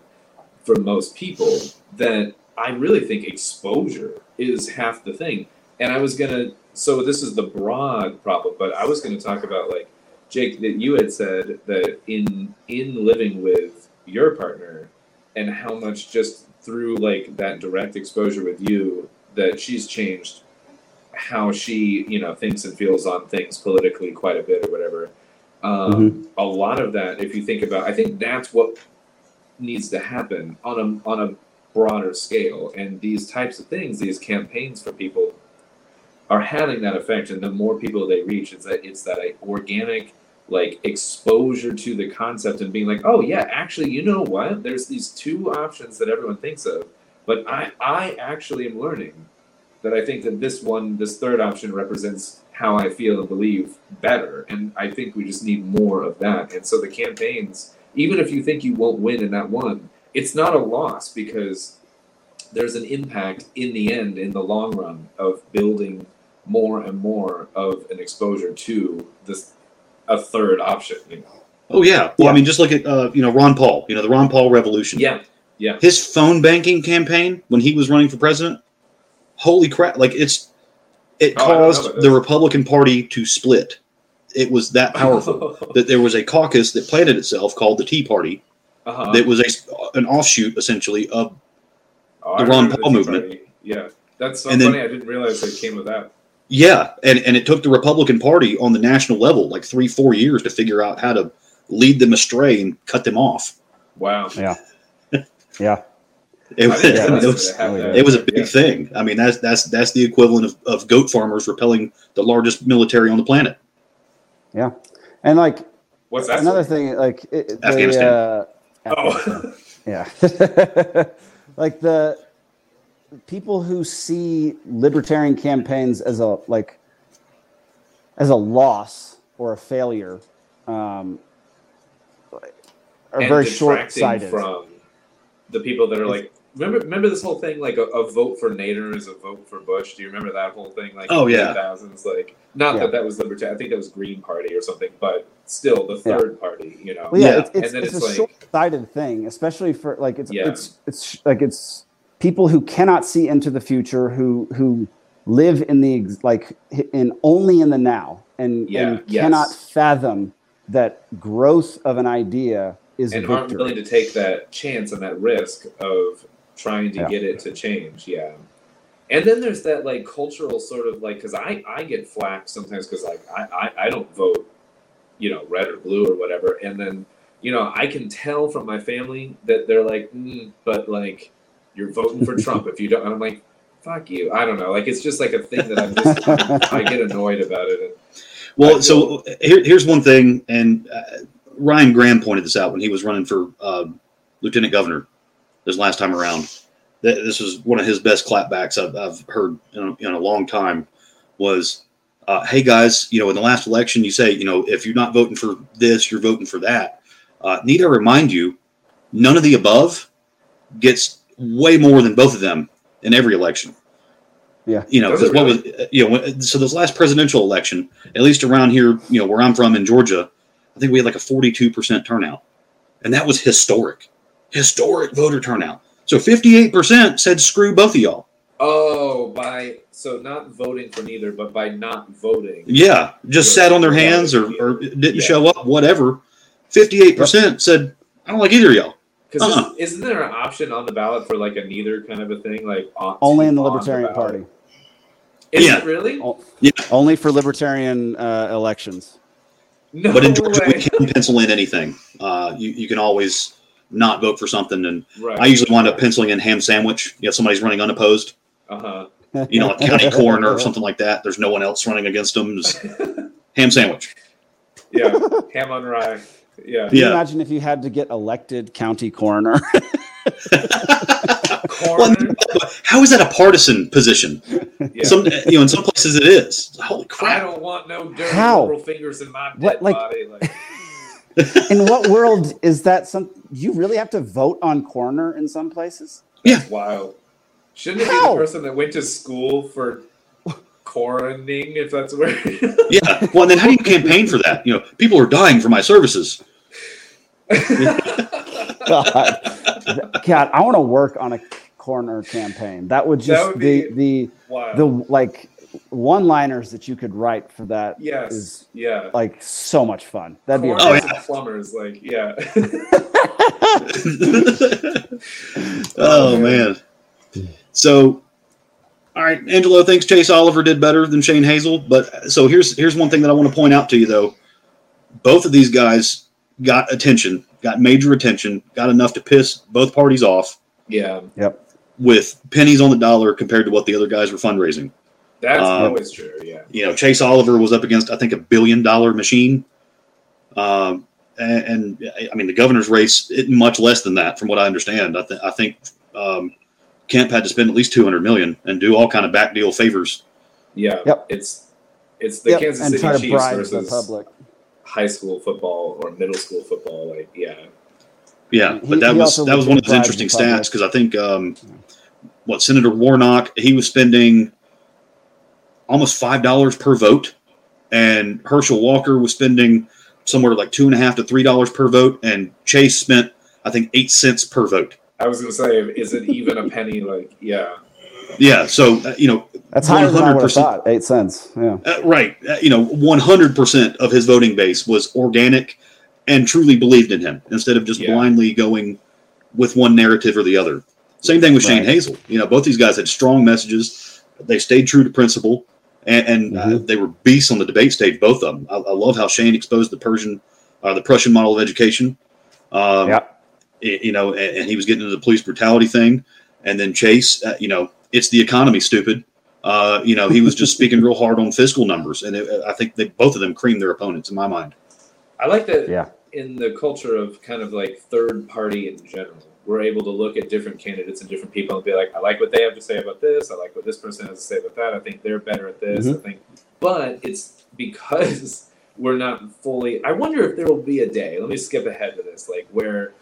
For most people, that I really think exposure is half the thing. And I was gonna, so this is the broad problem, but I was gonna talk about like Jake, that you had said that in living with your partner, and how much just through like that direct exposure with you, that she's changed how she, you know, thinks and feels on things politically quite a bit or whatever. A lot of that, if you think about, I think that's what needs to happen on a broader scale. And these types of things, these campaigns for people, are having that effect. And the more people they reach, it's that organic like exposure to the concept and being like, oh yeah, actually, you know what? There's these two options that everyone thinks of, but I actually am learning that I think that this third option represents how I feel and believe better. And I think we just need more of that. And so the campaigns, even if you think you won't win in that one, it's not a loss, because there's an impact in the end, in the long run, of building more and more of an exposure to a third option. You know? Oh yeah. Well, I mean, just look at Ron Paul. You know, the Ron Paul revolution. Yeah, yeah. His phone banking campaign when he was running for president. Holy crap! Like it caused the Republican Party to split. It was that powerful that there was a caucus that planted itself called the Tea Party. Uh-huh. That was an offshoot essentially of the Ron Paul movement. Party. Yeah, that's so funny. I didn't realize it came with that. Yeah, and it took the Republican Party on the national level like 3-4 years to figure out how to lead them astray and cut them off. Wow. Yeah. Yeah. It was a big thing. I mean, that's the equivalent of goat farmers repelling the largest military on the planet. Yeah, and like what's that? Another thing, like Afghanistan. Yeah, like the people who see libertarian campaigns as a loss or a failure are and very short-sighted from the people that are like, remember this whole thing, like a vote for Nader is a vote for Bush. Do you remember that whole thing? Like, oh yeah, 2000s, like that was libertarian. I think that was Green Party or something, but still the third party, you know. Well, yeah, it's a short-sighted thing, especially for like it's people who cannot see into the future, who live in only in the now and cannot fathom that growth of an idea is and aren't willing to take that chance and that risk of trying to get it to change. Yeah. And then there's that like cultural sort of like, because I get flack sometimes because like I don't vote, you know, red or blue or whatever. And then, you know, I can tell from my family that they're like, but like you're voting for Trump if you don't. And I'm like, fuck you. I don't know. Like, it's just like a thing that I get annoyed about it. And so here's one thing. And Ryan Graham pointed this out when he was running for lieutenant governor this last time around. This was one of his best clapbacks I've heard in a long time was, hey guys, you know, in the last election, you say, you know, if you're not voting for this, you're voting for that. Need I remind you, none of the above gets way more than both of them in every election. Yeah. You know, so this last presidential election, at least around here, you know, where I'm from in Georgia, I think we had like a 42% turnout, and that was historic voter turnout. So 58% said, screw both of y'all. Oh, not voting for neither, but by not voting. Yeah. Just sat on their hands or didn't show up, whatever. 58% said, I don't like either of y'all. Because isn't there an option on the ballot for like a neither kind of a thing? Like only in the Libertarian Party. Is it really? Yeah. Only for Libertarian elections. No but in Georgia, we can't pencil in anything. You can always not vote for something. And I usually wind up penciling in ham sandwich. You know, somebody's running unopposed. Uh-huh. You know, a county coroner or something like that. There's no one else running against them. Just ham sandwich. Yeah, ham on rye. Yeah. Can you imagine if you had to get elected county coroner? Well, how is that a partisan position? Yeah. In some places it is. Holy crap! I don't want no dirty liberal fingers in my body. Like. In what world is that? You really have to vote on coroner in some places? That's wild. Shouldn't it be the person that went to school for coroning, if that's where? Yeah. Well, and then how do you campaign for that? You know, people are dying for my services. God, I want to work on a coroner campaign. That would just be the like one-liners that you could write for that. Yes. Is, yeah. Like so much fun. That'd be amazing. And plumbers, like, yeah. Oh man. So, all right, Angelo thinks Chase Oliver did better than Shane Hazel, but so here's one thing that I want to point out to you though. Both of these guys got attention, got major attention, got enough to piss both parties off. Yeah. Yep. With pennies on the dollar compared to what the other guys were fundraising. That's always true, yeah. You know, Chase Oliver was up against, I think, a $1 billion machine. And I mean, the governor's race, it much less than that, from what I understand. I think Kemp had to spend at least $200 million and do all kind of back deal favors. Yeah, yep. It's the Kansas City Chiefs versus high school football or middle school football. Like, yeah. Yeah, but that was one of those interesting stats because I think Senator Warnock, he was spending almost $5 per vote, and Herschel Walker was spending somewhere like $2.50 to $3 per vote, and Chase spent I think 8 cents per vote. I was going to say, is it even a penny? Like, yeah, yeah. So that's 100%. 8 cents, yeah, right. You know, 100% of his voting base was organic and truly believed in him instead of just blindly going with one narrative or the other. Same thing with Shane Hazel. You know, both these guys had strong messages. They stayed true to principle. And they were beasts on the debate stage, both of them. I love how Shane exposed the Prussian model of education. And he was getting into the police brutality thing. And then Chase, it's the economy, stupid. He was just speaking real hard on fiscal numbers. And I think that both of them creamed their opponents in my mind. I like that in the culture of kind of like third party in general, we're able to look at different candidates and different people and be like, I like what they have to say about this. I like what this person has to say about that. I think they're better at this. Mm-hmm. But it's because we're not fully. I wonder if there will be a day. Let me skip ahead to this, like where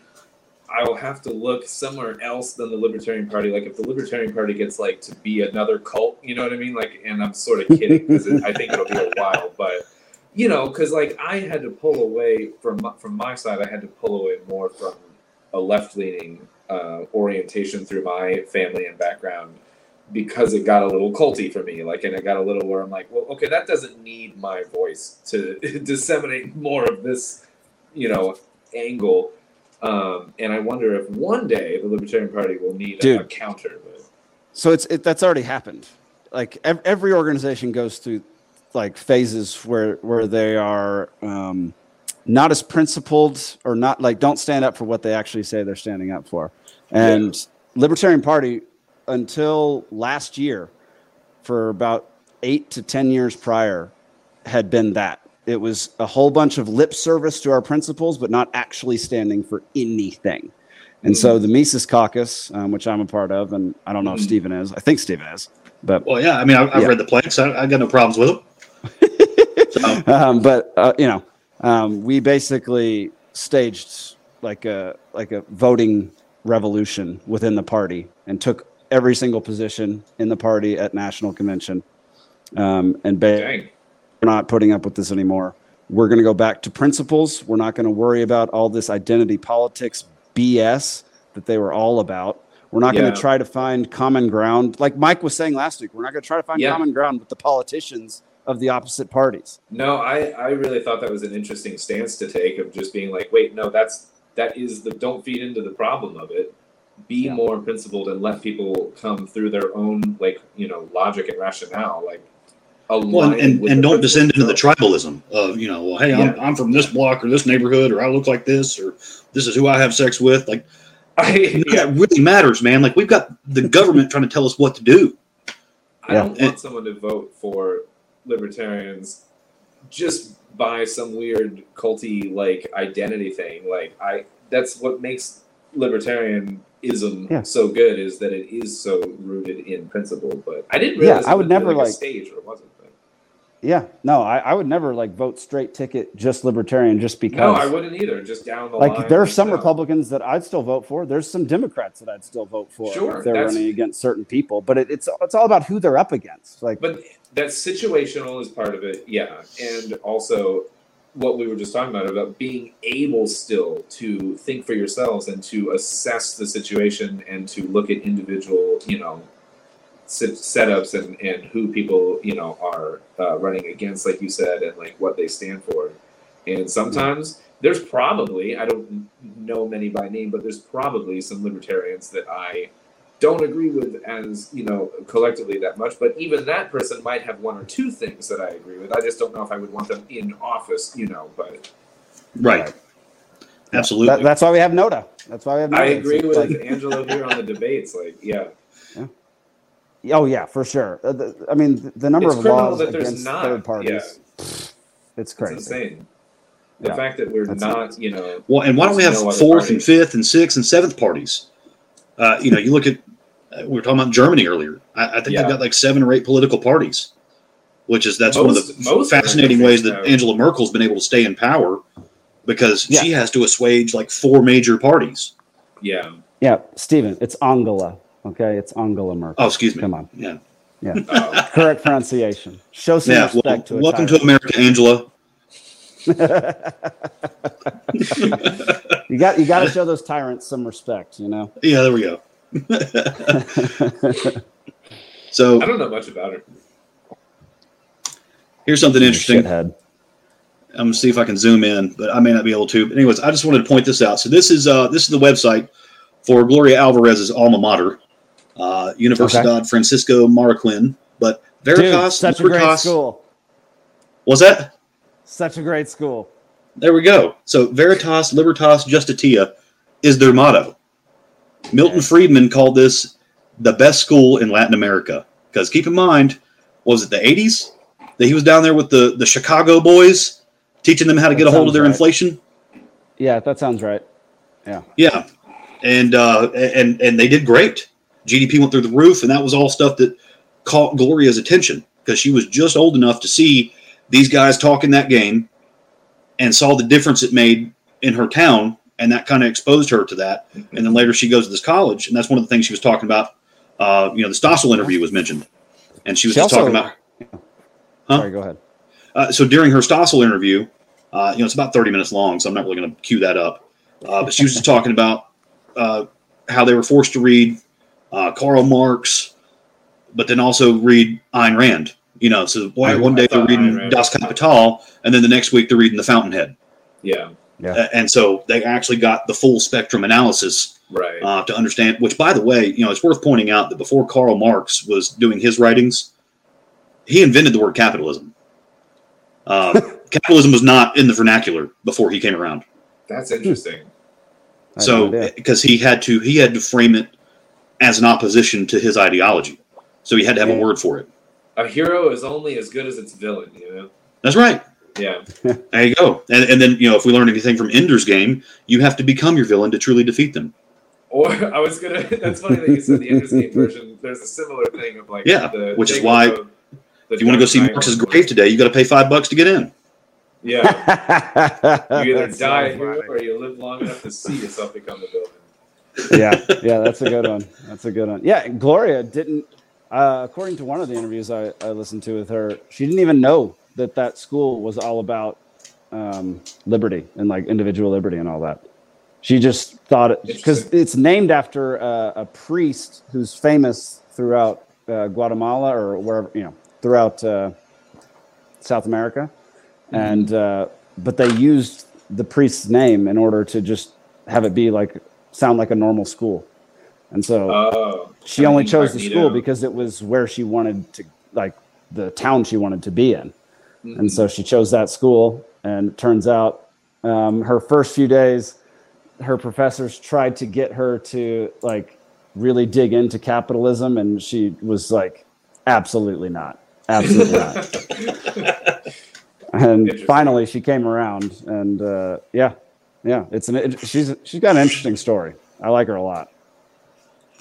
I will have to look somewhere else than the Libertarian Party. Like if the Libertarian Party gets like to be another cult, you know what I mean? Like, and I'm sort of kidding because I think it'll be a while, but. You know, because like I had to pull away from my side, I had to pull away more from a left-leaning orientation through my family and background because it got a little culty for me. Like, and it got a little where I'm like, well, okay, that doesn't need my voice to disseminate more of this, angle. And I wonder if one day the Libertarian Party will need a counter. But. So that's already happened. Like every organization goes through. Like phases where they are not as principled or not like don't stand up for what they actually say they're standing up for. And Libertarian Party until last year for about 8 to 10 years prior had been that. It was a whole bunch of lip service to our principles, but not actually standing for anything. And so the Mises Caucus, which I'm a part of, and I don't know if Stephen is. I think Stephen is. But I've read the plaques. I got no problems with them. We basically staged like a voting revolution within the party and took every single position in the party at national convention. We're not putting up with this anymore. We're going to go back to principles. We're not going to worry about all this identity politics BS that they were all about. We're not going to try to find common ground. Like Mike was saying last week, we're not going to try to find common ground with the politicians of the opposite parties. No, I really thought that was an interesting stance to take of just being like, wait, no, that is don't feed into the problem of it. Be more principled and let people come through their own, like, logic and rationale. Like, and don't descend into the tribalism of, I'm from this block or this neighborhood or I look like this or this is who I have sex with. Like, that really matters, man. Like, we've got the government trying to tell us what to do. I don't want someone to vote for libertarians just by some weird culty like identity thing. Like that's what makes libertarianism so good is that it is so rooted in principle. But I didn't realize I would never like a stage or it wasn't. But. Yeah, no, I would never like vote straight ticket just libertarian just because. No, I wouldn't either. Just down the line. Like there are some Republicans that I'd still vote for. There's some Democrats that I'd still vote for if they're running against certain people. But it's all about who they're up against. Like, but that situational is part of it, yeah. And also what we were just talking about being able still to think for yourselves and to assess the situation and to look at individual, setups and who people, you know, are running against, like you said, and like what they stand for. And sometimes there's probably, I don't know many by name, but there's probably some libertarians that I don't agree with as, you know, collectively that much. But even that person might have one or two things that I agree with. I just don't know if I would want them in office, you know, but. Right. Absolutely. That's why we have NOTA. That's why we have NOTA. I agree with like, Angelo here on the debates. Like, yeah. Oh, yeah, for sure. I mean, the number of laws against third parties. Yeah. It's crazy. It's insane. The fact that we're not, you know. Well, and why don't we have fourth and fifth and sixth and seventh parties? You know, you look at, we were talking about Germany earlier. I think they've got like 7 or 8 political parties, which is, that's one of the fascinating ways that Angela Merkel's been able to stay in power, because she has to assuage like 4 major parties. Yeah. Yeah. Stephen, it's Angela. Okay. It's Angela Merkel. Oh, excuse me. Come on. Yeah. Yeah. Oh. Correct pronunciation. Show some respect to it. Welcome to America, Angela. you got to show those tyrants some respect, you know. Yeah, there we go. So I don't know much about it. Here's something interesting. Shithead. I'm gonna see if I can zoom in, but I may not be able to. But anyways, I just wanted to point this out. So this is the website for Gloria Alvarez's alma mater, Universidad Francisco Marroquin. But Veritas, such a great school. Was that? Such a great school. There we go. So Veritas Libertas Justitia is their motto. Milton Friedman called this the best school in Latin America. Because keep in mind, was it the 80s? That he was down there with the Chicago boys teaching them how to get a hold of their inflation? Yeah, that sounds right. Yeah. Yeah. And they did great. GDP went through the roof, and that was all stuff that caught Gloria's attention because she was just old enough to see these guys talking that game and saw the difference it made in her town, and that kind of exposed her to that. And then later she goes to this college, and that's one of the things she was talking about. You know, the Stossel interview was mentioned, and she was talking about... Huh? Sorry, go ahead. So during her Stossel interview, you know, it's about 30 minutes long, so I'm not really going to cue that up. But she was just talking about how they were forced to read Karl Marx, but then also read Ayn Rand. You know, so one day they're reading Das Kapital, and then the next week they're reading The Fountainhead. Yeah. And so they actually got the full spectrum analysis to understand, which, by the way, you know, it's worth pointing out that before Karl Marx was doing his writings, he invented the word capitalism. Capitalism was not in the vernacular before he came around. That's interesting. So, because he had to frame it as an opposition to his ideology. So he had to have a word for it. A hero is only as good as its villain, you know? That's right. Yeah. There you go. And then, you know, if we learn anything from Ender's Game, you have to become your villain to truly defeat them. Or I was going to... That's funny that you said the Ender's Game version. There's a similar thing of like... Yeah, which is why if you want to go see Marx's grave today, you got to pay $5 to get in. Yeah. You either die a hero or you live long enough to see yourself become the villain. Yeah, that's a good one. Yeah, Gloria didn't... according to one of the interviews I listened to with her, she didn't even know that school was all about liberty and like individual liberty and all that. She just thought it because it's named after a priest who's famous throughout Guatemala or wherever, you know, throughout South America. Mm-hmm. And but they used the priest's name in order to just have it be like sound like a normal school. And so she only chose the school because it was where she wanted to, like the town she wanted to be in. Mm-hmm. And so she chose that school. And it turns out her first few days, her professors tried to get her to like really dig into capitalism. And she was like, absolutely not. Absolutely not. And finally she came around and she's got an interesting story. I like her a lot.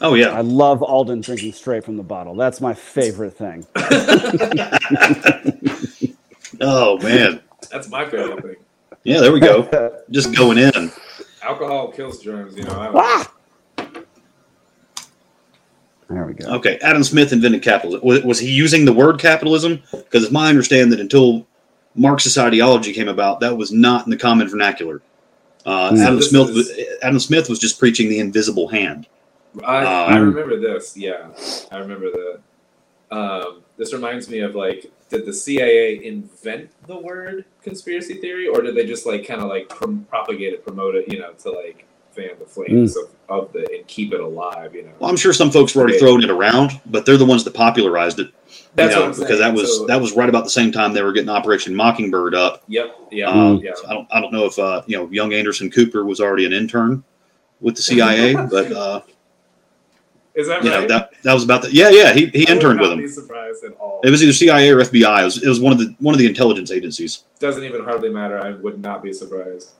Oh, yeah. I love Alden drinking straight from the bottle. That's my favorite thing. Oh, man. That's my favorite thing. Yeah, there we go. Just going in. Alcohol kills germs, you know. There we go. Okay, Adam Smith invented capitalism. Was he using the word capitalism? Because it's my understanding that until Marxist ideology came about, that was not in the common vernacular. Adam Smith was just preaching the invisible hand. I remember this. Yeah, I remember that. This reminds me of, like, did the CIA invent the word conspiracy theory, or did they just, like, kind of, like, propagate it, promote it, you know, to, like, fan the flames of the, and keep it alive, you know? Well, I'm sure some folks were already throwing it around, but they're the ones that popularized it. That's what I'm saying. Because that was right about the same time they were getting Operation Mockingbird up. Yep. Yeah. I don't know if, young Anderson Cooper was already an intern with the CIA, but, is that right? Yeah, that was about that. Yeah, he interned with him. I would not be surprised at all. It was either CIA or FBI. It was one of the intelligence agencies. Doesn't even hardly matter. I would not be surprised.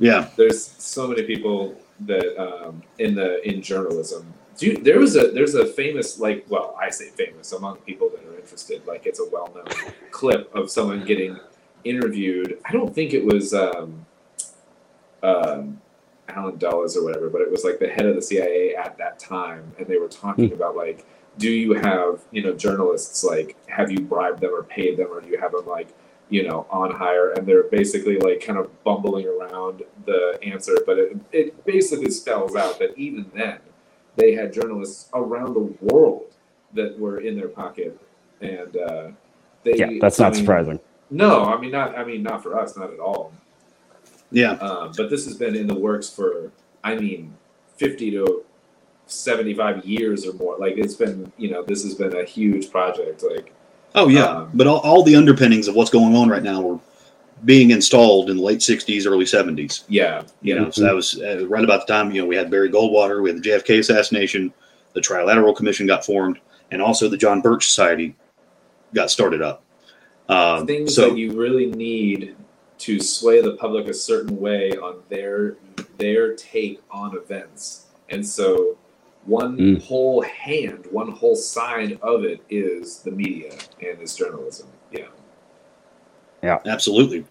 Yeah, there's so many people that in journalism. There's a famous, like, well, I say famous among people that are interested. Like, it's a well-known clip of someone getting interviewed. I don't think it was Alan Dulles or whatever, but it was like the head of the CIA at that time, and they were talking about, like, do you have, you know, journalists, like, have you bribed them or paid them, or do you have them, like, you know, on hire? And they're basically, like, kind of bumbling around the answer, but it basically spells out that even then they had journalists around the world that were in their pocket, and that's not surprising. No, not for us, not at all. Yeah, but this has been in the works for, 50 to 75 years or more. Like, it's been, this has been a huge project. Like, oh yeah, but all the underpinnings of what's going on right now were being installed in the late '60s, early '70s. Yeah, so that was right about the time. We had Barry Goldwater, we had the JFK assassination, the Trilateral Commission got formed, and also the John Birch Society got started up. Things that you really need to sway the public a certain way on their take on events. And so one whole hand, one whole side of it is the media and is journalism. Yeah. Yeah, absolutely.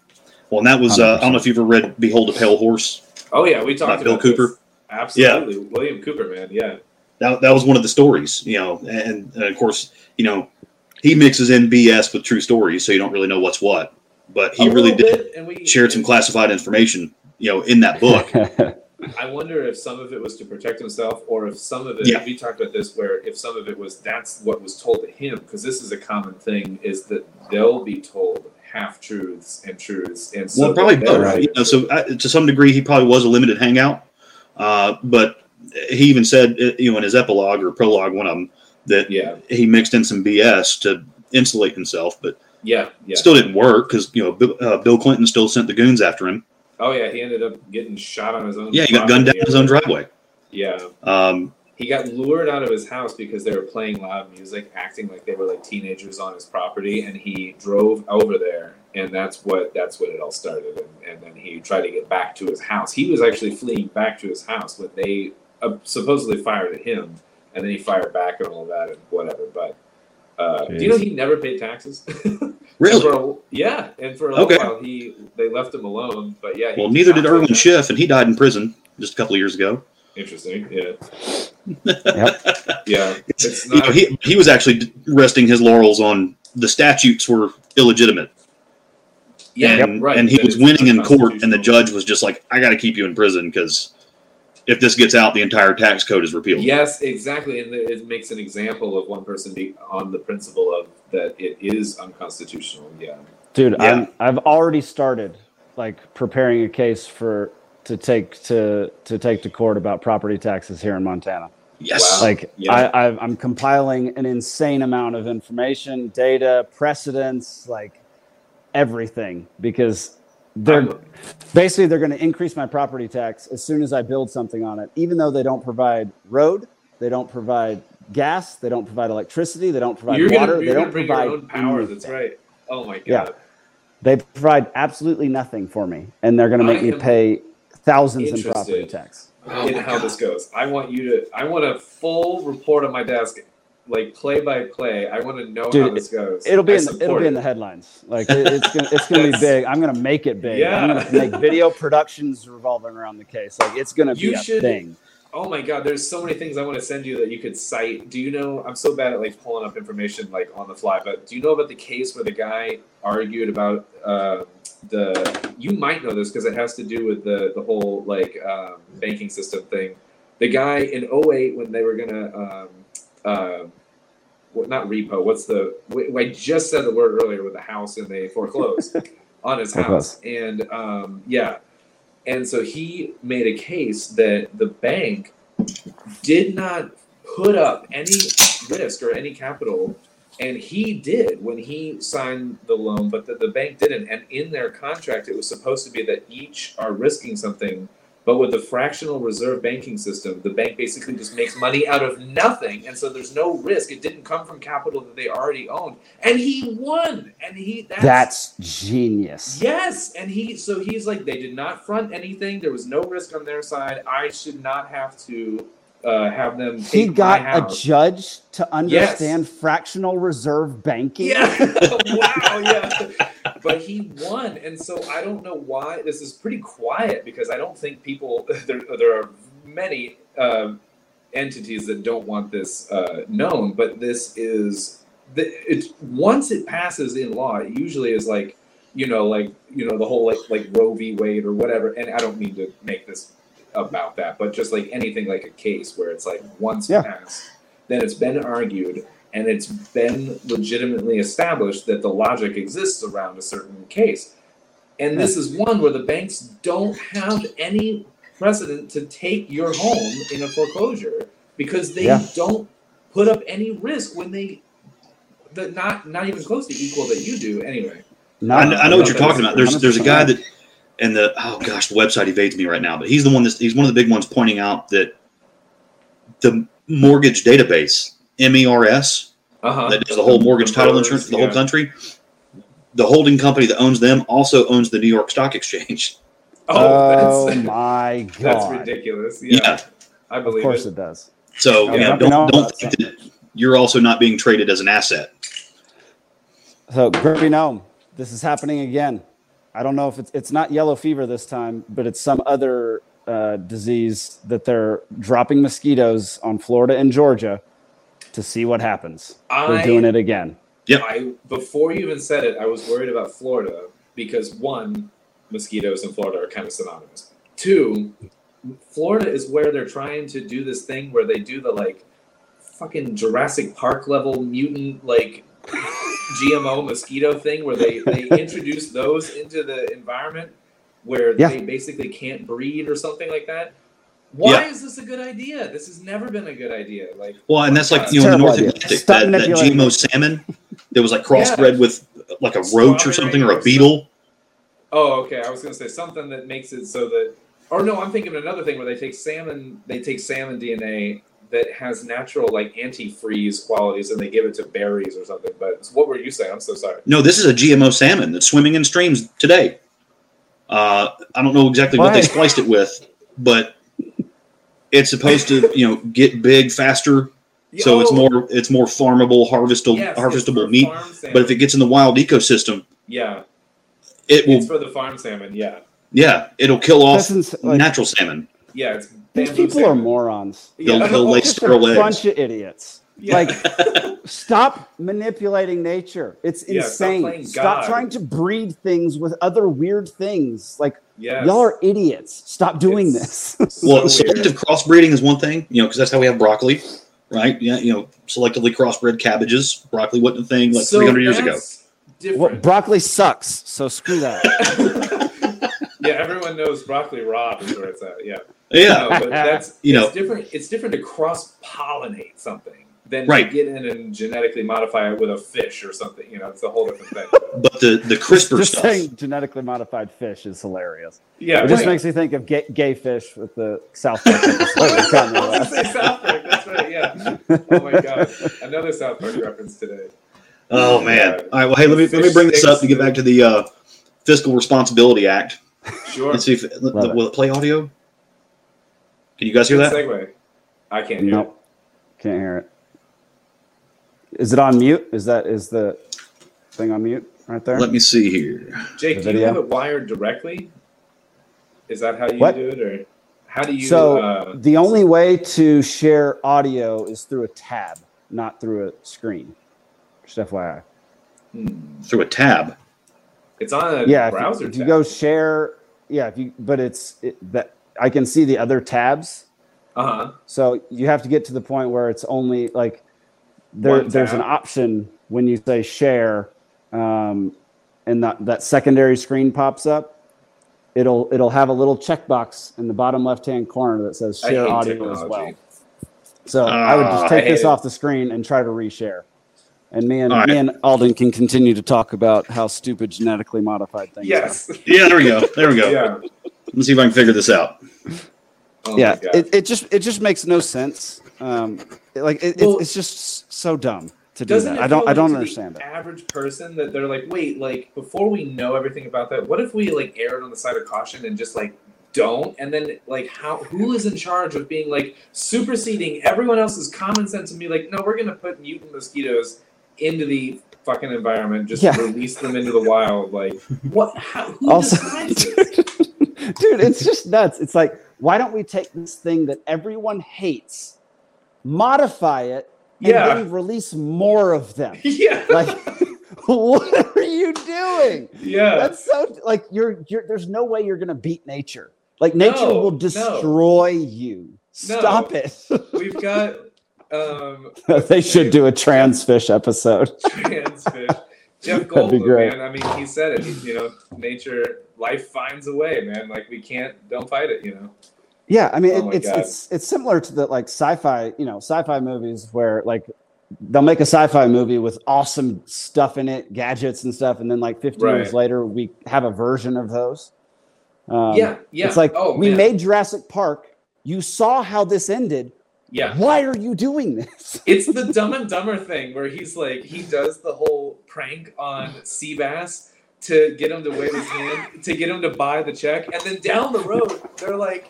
Well, and that was, I don't know if you've ever read Behold a Pale Horse. Oh yeah. We talked about Bill Cooper. This. Absolutely. Yeah. William Cooper, man. Yeah. That was one of the stories, and of course, he mixes in BS with true stories. So you don't really know what's what. But he really did shared some classified information, in that book. I wonder if some of it was to protect himself, or if some of it, we talked about this, where if some of it was, that's what was told to him, because this is a common thing, is that they'll be told half-truths and truths. And so probably both. Right. To some degree, he probably was a limited hangout. But he even said, in his epilogue or prologue, one of them, that he mixed in some BS to insulate himself, but... Yeah. Still didn't work because, Bill Clinton still sent the goons after him. Oh, yeah. He ended up getting shot on his own. Yeah, he got gunned down in his own driveway. Yeah. He got lured out of his house because they were playing loud music, acting like they were like teenagers on his property. And he drove over there. And that's what it all started. And then he tried to get back to his house. He was actually fleeing back to his house when they supposedly fired at him. And then he fired back and all that and whatever. But. Do you know he never paid taxes? Really? And for a little while they left him alone. But yeah. Well, neither did Irwin Schiff, and he died in prison just a couple of years ago. Interesting. Yeah. Yeah. It's not... he was actually resting his laurels on the statutes were illegitimate. Yeah. And, right. And he was winning in court, and the judge was just like, "I got to keep you in prison because." If this gets out, the entire tax code is repealed. Yes, exactly. And it makes an example of one person being on the principle of that it is unconstitutional. Yeah. Dude, yeah. I've already started preparing a case to take to court about property taxes here in Montana. Yes. Wow. I'm compiling an insane amount of information, data, precedents, everything, because they're going to increase my property tax as soon as I build something on it, even though they don't provide road, they don't provide gas, they don't provide electricity, they don't provide water, they don't provide your own power. Anything. That's right. Oh my god. Yeah. They provide absolutely nothing for me, and they're going to make me pay thousands in property tax. In how this goes, I want a full report on my desk. Play by play, I want to know how this goes. It'll be in the headlines. It's gonna be big. I'm gonna make it big. Yeah. I'm gonna make video productions revolving around the case. It's gonna be a thing. Oh my god, there's so many things I want to send you that you could cite. Do you know? I'm so bad at pulling up information on the fly. But do you know about the case where the guy argued about the? You might know this because it has to do with the whole banking system thing. The guy in 2008 when they were gonna. not repo. What's the? I just said the word earlier with the house, and they foreclosed on his house. And and so he made a case that the bank did not put up any risk or any capital, and he did when he signed the loan, but the bank didn't. And in their contract, it was supposed to be that each are risking something. But with the fractional reserve banking system, the bank basically just makes money out of nothing. And so there's no risk. It didn't come from capital that they already owned. And he won. And that's genius. Yes. And he's like, they did not front anything. There was no risk on their side. I should not have to have them. He got a judge to understand fractional reserve banking. Yeah. Wow. Yeah. But he won, and so I don't know why. This is pretty quiet because I don't think people – there are many entities that don't want this known, but this is once it passes in law, it usually is the whole like Roe v. Wade or whatever, and I don't mean to make this about that, but just like anything like a case where it's like once passed, then it's been argued – and it's been legitimately established that the logic exists around a certain case. And this is one where the banks don't have any precedent to take your home in a foreclosure because they don't put up any risk when they're not even close to equal that you do anyway. I know what you're talking about. There's a guy that, and the website evades me right now, but he's the one he's one of the big ones pointing out that the mortgage database, MERS, that does the whole mortgage title insurance for the whole country. The holding company that owns them also owns the New York Stock Exchange. My God. That's ridiculous. Yeah. I believe it. Of course it does. So don't think that you're also not being traded as an asset. So, Grumpy Gnome, this is happening again. I don't know if it's not yellow fever this time, but it's some other disease that they're dropping mosquitoes on Florida and Georgia to see what happens. We're doing it again. Yep. Before you even said it, I was worried about Florida because, one, mosquitoes in Florida are kind of synonymous. Two, Florida is where they're trying to do this thing where they do the, like, fucking Jurassic Park level mutant, like, GMO mosquito thing where they introduce those into the environment where they basically can't breed or something like that. Why is this a good idea? This has never been a good idea. Like, well, and that's like in the North Atlantic, that GMO salmon that was like crossbred with like a roach or something or a beetle. Oh, okay. I was going to say something that makes it so that, or no, I'm thinking of another thing where they take salmon DNA that has natural like antifreeze qualities and they give it to berries or something. But what were you saying? I'm so sorry. No, this is a GMO salmon that's swimming in streams today. I don't know exactly what they spliced it with, but it's supposed to, get big faster, so it's more farmable, harvestable meat. But if it gets in the wild ecosystem, it's for the farm salmon. Yeah, it'll kill off natural salmon. Yeah, it's these people salmon. Are morons. They'll lay sterile eggs. A bunch of idiots. Yeah. Stop manipulating nature. It's insane. Stop trying to breed things with other weird things. Y'all are idiots. Stop doing this. Well, selective crossbreeding is one thing, because that's how we have broccoli, right? Yeah, selectively crossbred cabbages. Broccoli wasn't a thing 300 years ago. Well, broccoli sucks, so screw that. Yeah, everyone knows broccoli raw is where it's at. Yeah. Yeah. But that's different. It's different to cross-pollinate something than to get in and genetically modify it with a fish or something. It's a whole different thing. But the CRISPR just stuff. Saying genetically modified fish is hilarious. Yeah, it just makes me think of gay fish with the South Park. I was going to say South Park. That's right, yeah. Oh, my God. Another South Park reference today. Oh, man. All right, well, hey, let me bring this up and get back to the Fiscal Responsibility Act. Sure. Let's see if will it play audio? Can you guys hear that? Segue. I can't hear it. Can't hear it. Is it on mute? Is the thing on mute right there? Let me see here. Jake, do you have it wired directly? Is that how you do it, or how do you? So the only way to share audio is through a tab, not through a screen. Just FYI. Through a tab. It's on a browser. If you go share, but that I can see the other tabs. So you have to get to the point where it's only like. there's an option when you say share, and that secondary screen pops up. It'll have a little checkbox in the bottom left-hand corner that says share audio technology as well. So I would just take this off the screen and try to reshare. And me and Alden can continue to talk about how stupid genetically modified things are. Yeah, there we go. Yeah. Let's see if I can figure this out. Oh yeah, it just makes no sense. It's just so dumb to do that. I don't understand it. Average person that they're like, wait, like before we know everything about that, what if we like erred on the side of caution and just like don't? And then like who is in charge of being like superseding everyone else's common sense and be like, no, we're gonna put mutant mosquitoes into the fucking environment, just release them into the wild. Like what? Who also, dude, it's just nuts. It's like, why don't we take this thing that everyone hates, modify it, and then release more of them? Yeah. Like, what are you doing? Yeah. That's so like you're there's no way you're gonna beat nature. Like nature will destroy you. Stop it. We've got they should do a trans fish episode. Trans fish. Jeff Goldblum, man. I mean, he said it. You know, nature, life finds a way, man. Like we don't fight it. You know. Yeah, I mean, it's similar to the like sci-fi, you know, sci-fi movies where like they'll make a sci-fi movie with awesome stuff in it, gadgets and stuff, and then like 15 years later we have a version of those. It's like we made Jurassic Park. You saw how this ended. Yeah. Why are you doing this? It's the Dumb and Dumber thing where he's like, he does the whole prank on Seabass to get him to wave his hand, to get him to buy the check. And then down the road, they're like,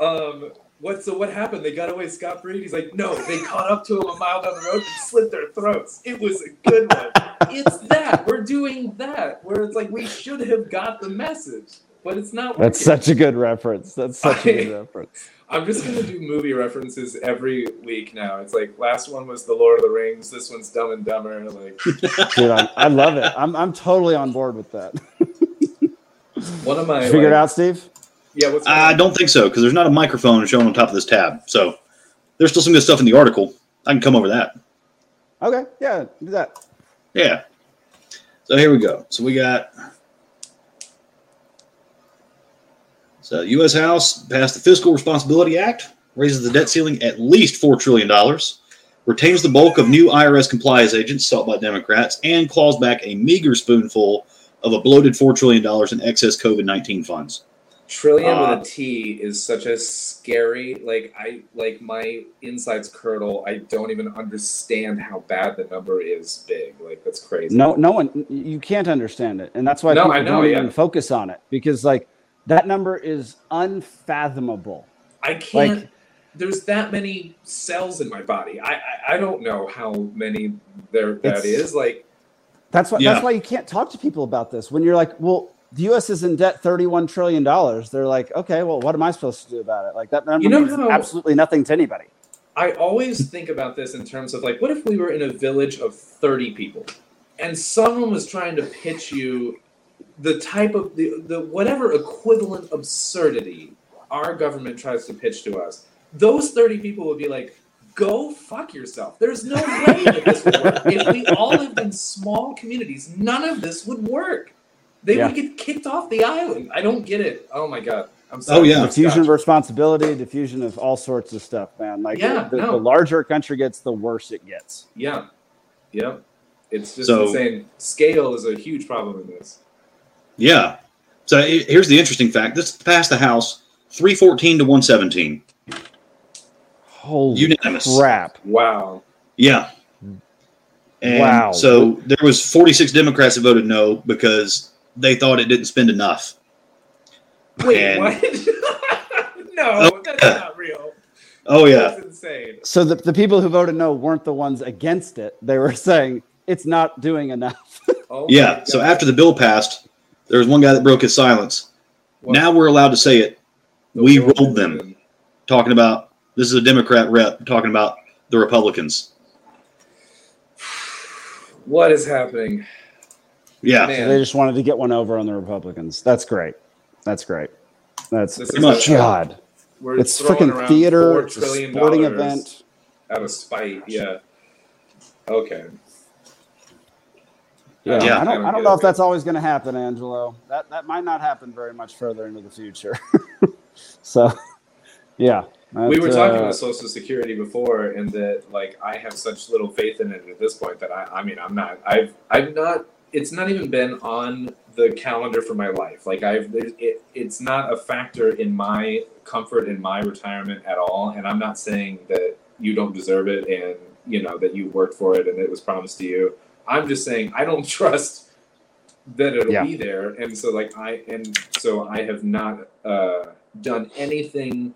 what happened? They got away scot-free. He's like, no, they caught up to him a mile down the road and slit their throats. It was a good one. It's that. We're doing that. Where it's like, we should have got the message. But it's not working. That's such a good reference. I'm just going to do movie references every week now. It's like last one was The Lord of the Rings. This one's Dumb and Dumber. Like, dude, I love it. I'm totally on board with that. What am I? Figured out, Steve? Yeah. What's I don't think so because there's not a microphone shown on top of this tab. So there's still some good stuff in the article. I can come over that. Okay. Yeah. Do that. Yeah. So here we go. So we got... The U.S. House passed the Fiscal Responsibility Act, raises the debt ceiling at least $4 trillion, retains the bulk of new IRS compliance agents sought by Democrats, and claws back a meager spoonful of a bloated $4 trillion in excess COVID-19 funds. Trillion with a T is such a scary, my insides curdle. I don't even understand how bad the number is big. Like, that's crazy. No one, you can't understand it. And that's why people don't even focus on it because, like, that number is unfathomable. I can't. Like, there's that many cells in my body. I don't know how many that is. Like that's what. Yeah. That's why you can't talk to people about this. When you're like, well, the U.S. is in debt $31 trillion. They're like, okay, well, what am I supposed to do about it? Like that number means absolutely nothing to anybody. I always think about this in terms of like, what if we were in a village of 30 people, and someone was trying to pitch you the type of the whatever equivalent absurdity our government tries to pitch to us, those 30 people would be like, go fuck yourself. There's no way that this would work. If we all lived in small communities, none of this would work. They would get kicked off the island. I don't get it. Oh my God. I'm sorry. Oh yeah. Diffusion of responsibility, diffusion of all sorts of stuff, man. Like the larger a country gets, the worse it gets. Yeah. Yeah. It's just insane. Scale is a huge problem in this. Yeah. So here's the interesting fact. This passed the House 314 to 117. Holy unanimous. Crap. Wow. Yeah. And so there was 46 Democrats that voted no because they thought it didn't spend enough. Wait, what? No, that's not real. Oh, yeah. That's insane. So the people who voted no weren't the ones against it. They were saying it's not doing enough. Oh yeah. So after the bill passed... There was one guy that broke his silence. What? Now we're allowed to say it. We rolled them. Talking about, this is a Democrat rep talking about the Republicans. What is happening? Yeah. Man. They just wanted to get one over on the Republicans. That's great. That's pretty much God. It's freaking theater. It's a sporting event. Out of spite. Yeah. Okay. Yeah. I don't know if that's always going to happen, Angelo. That might not happen very much further into the future. So, yeah. We were talking about Social Security before, and that like I have such little faith in it at this point that I'm not. It's not even been on the calendar for my life. Like it's not a factor in my comfort in my retirement at all. And I'm not saying that you don't deserve it, and you know that you worked for it and it was promised to you. I'm just saying I don't trust that it'll be there, and so I have not done anything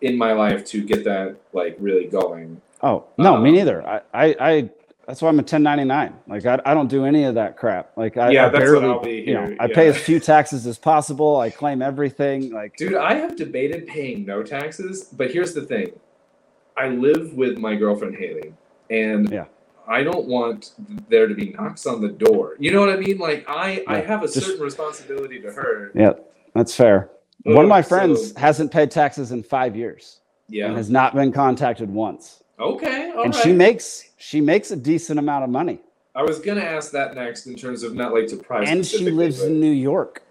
in my life to get that like really going. Oh no, me neither. I that's why I'm a 1099. Like I don't do any of that crap. Like I that's barely, what I'll be here. You know, I pay as few taxes as possible. I claim everything. Like dude, I have debated paying no taxes, but here's the thing: I live with my girlfriend Haley, and I don't want there to be knocks on the door. You know what I mean? Like I have a certain responsibility to her. Yeah, that's fair. One of my friends hasn't paid taxes in 5 years. Yeah. And has not been contacted once. Okay. All right. And she makes a decent amount of money. I was going to ask that next in terms of not like to price. And she lives in New York.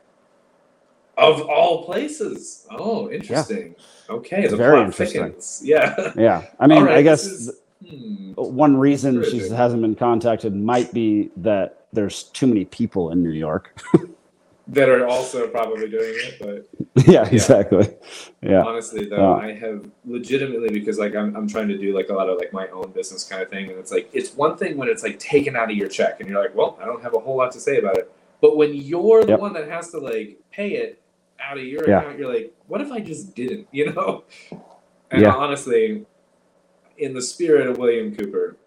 Of all places. Oh, interesting. Yeah. Okay. It's very interesting. Thickens. Yeah. Yeah. I mean, right, I guess one reason she hasn't been contacted might be that there's too many people in New York. That are also probably doing it, but yeah, exactly. Yeah. Honestly, though, I have legitimately, because like I'm trying to do like a lot of like my own business kind of thing, and it's like it's one thing when it's like taken out of your check, and you're like, well, I don't have a whole lot to say about it. But when you're the one that has to like pay it out of your account, you're like, what if I just didn't, you know? And honestly, in the spirit of William Cooper,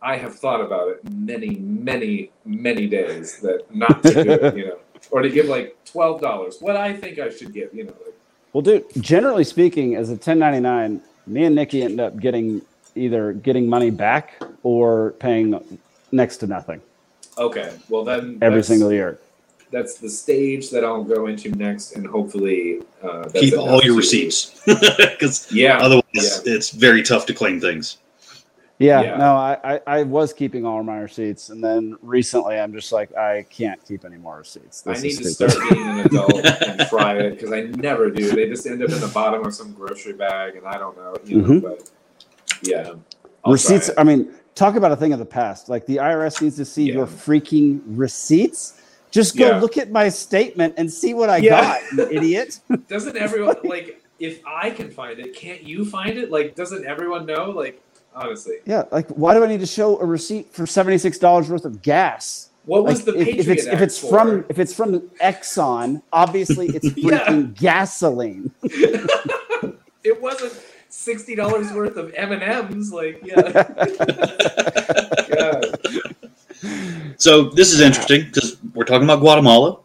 I have thought about it many, many, many days that not to do it, you know. Or to give like $12, what I think I should give, you know. Like. Well, dude, generally speaking, as a 1099, me and Nikki end up getting money back or paying next to nothing. Okay, well then every single year. That's the stage that I'll go into next, and hopefully that's keep all your receipts, because otherwise it's very tough to claim things. No, I was keeping all my receipts, and then recently I'm just like, I can't keep any more receipts. This I need to start being an adult and fry it, because I never do. They just end up in the bottom of some grocery bag, and I don't know. You know, but receipts. I mean, talk about a thing of the past. Like the IRS needs to see your freaking receipts. Just go look at my statement and see what I got, you idiot. Doesn't everyone like? If I can find it, can't you find it? Like, doesn't everyone know? Like. Honestly. Yeah, like why do I need to show a receipt for $76 worth of gas? What was the Patriot Act for? If it's from Exxon, obviously it's freaking gasoline. It wasn't $60 worth of M&Ms, like So this is interesting because we're talking about Guatemala,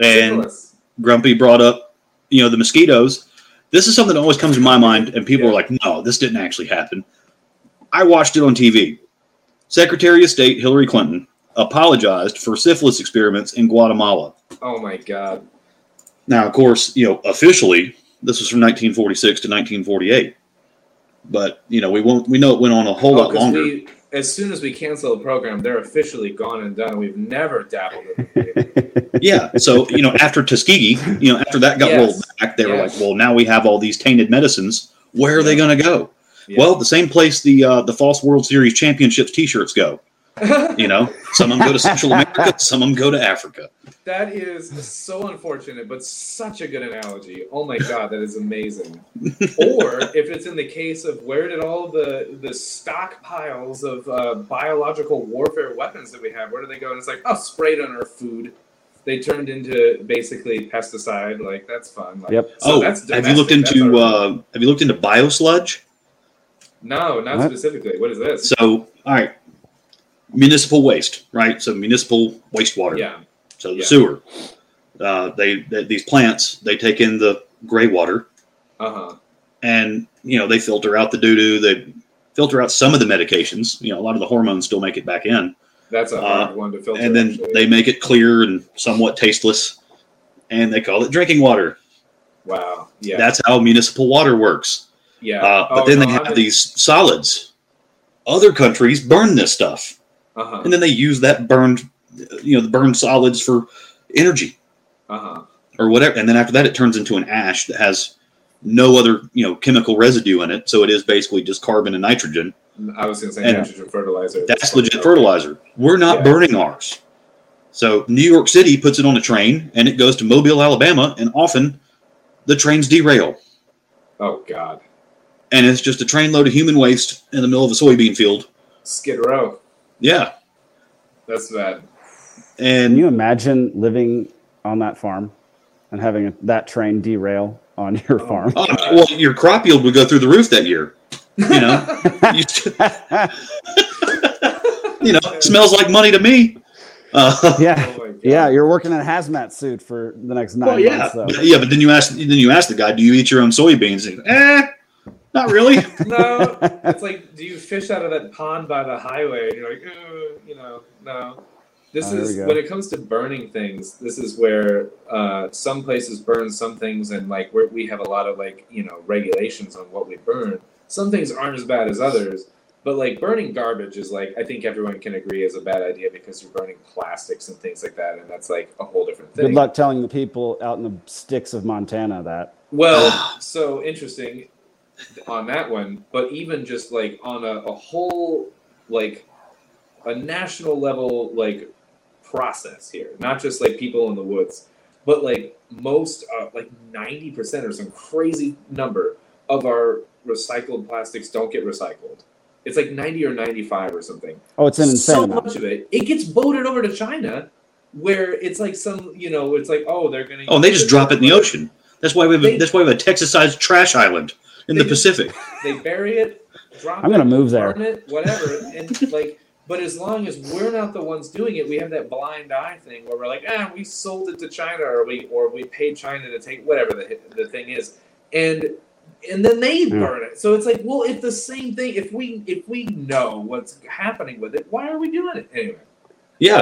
and Grumpy brought up, you know, the mosquitoes. This is something that always comes to my mind, and people are like, no, this didn't actually happen. I watched it on TV. Secretary of State Hillary Clinton apologized for syphilis experiments in Guatemala. Oh, my God. Now, of course, you know, officially, this was from 1946 to 1948. But, you know, we know it went on a whole lot longer. As soon as we cancel the program, they're officially gone and done. We've never dabbled in it. So, you know, after Tuskegee, you know, after that got rolled back, they were like, well, now we have all these tainted medicines. Where are they going to go? Yeah. Well, the same place the false World Series championships T-shirts go. You know, some of them go to Central America, some of them go to Africa. That is so unfortunate, but such a good analogy. Oh my God, that is amazing. Or if it's in the case of where did all the stockpiles of biological warfare weapons that we have, where do they go? And it's like, oh, sprayed on our food. They turned into basically pesticide. Like that's fun. Like, so that's domestic. Have you looked into biosludge? No, not specifically. What is this? So, all right, municipal waste, right? So municipal wastewater. Yeah. So the sewer. These plants, they take in the gray water. Uh-huh. And, you know, they filter out the doo-doo. They filter out some of the medications. You know, a lot of the hormones still make it back in. That's a hard one to filter. And then they make it clear and somewhat tasteless. And they call it drinking water. Wow. Yeah. That's how municipal water works. Yeah. But then they have these solids other countries burn this stuff. Uh-huh. And then they use that burned, the burned solids for energy. Uh-huh. Or whatever. And then after that, it turns into an ash that has no other, chemical residue in it. So it is basically just carbon and nitrogen. I was going to say nitrogen fertilizer. That's legit fertilizer. We're not burning ours. So New York City puts it on a train, and it goes to Mobile, Alabama, and often the trains derail. Oh, God. And it's just a trainload of human waste in the middle of a soybean field. Skid Row. Yeah. That's bad. And can you imagine living on that farm and having that train derail on your farm? Oh, well, your crop yield would go through the roof that year. Smells like money to me. You're working in a hazmat suit for the next 9 months. So. Yeah, but then you ask the guy, do you eat your own soybeans? And not really. No, it's like, do you fish out of that pond by the highway? And you're like, no. This is, when it comes to burning things, this is where some places burn some things, and like we have a lot of regulations on what we burn. Some things aren't as bad as others. But burning garbage is I think everyone can agree is a bad idea because you're burning plastics and things like that, and that's a whole different thing. Good luck telling the people out in the sticks of Montana that. Well, so interesting on that one, but even just on a whole a national level process here, not just people in the woods, but most 90% or some crazy number of our recycled plastics don't get recycled. It's 90 or 95 or something. Oh, it's an insane amount. So much of it. It gets boated over to China, where it's they're going to... Oh, and they just drop it in the ocean. That's why we have a Texas-sized trash island in the Pacific. They bury it, drop it, I'm going to move there. Burn it, whatever. And but as long as we're not the ones doing it, we have that blind eye thing where we're we sold it to China, or we paid China to take whatever the thing is. And then they burn it. So it's it's the same thing. If we know what's happening with it, why are we doing it anyway? Yeah,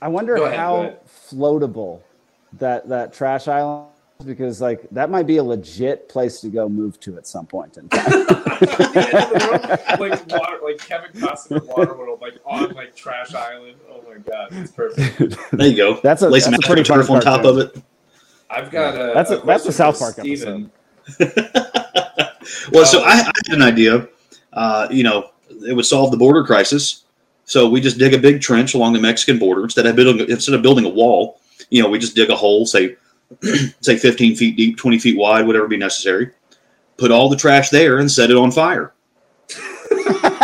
I wonder how floatable that trash island is, because that might be a legit place to go move to at some point in time. Water, Kevin Costner water world, on trash island. Oh my God, it's perfect. There you go. That's a pretty turf on top of it. I've got a. That's a South Park episode. Well, so I had an idea. It would solve the border crisis. So we just dig a big trench along the Mexican border instead of building a wall. We just dig a hole, say 15 feet deep, 20 feet wide, whatever be necessary. Put all the trash there and set it on fire.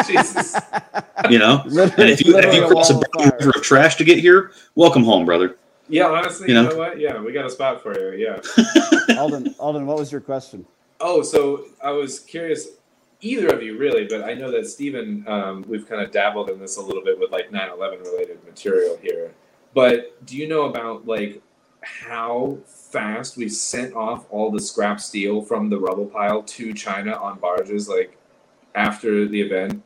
Jesus. And if you cross a border of trash to get here, welcome home, brother. Yeah, honestly, you know what? Yeah, we got a spot for you. Yeah. Alden, what was your question? Oh, so I was curious, either of you really, but I know that Stephen, we've kind of dabbled in this a little bit with 9/11 related material here. But do you know about how fast we sent off all the scrap steel from the rubble pile to China on barges after the event?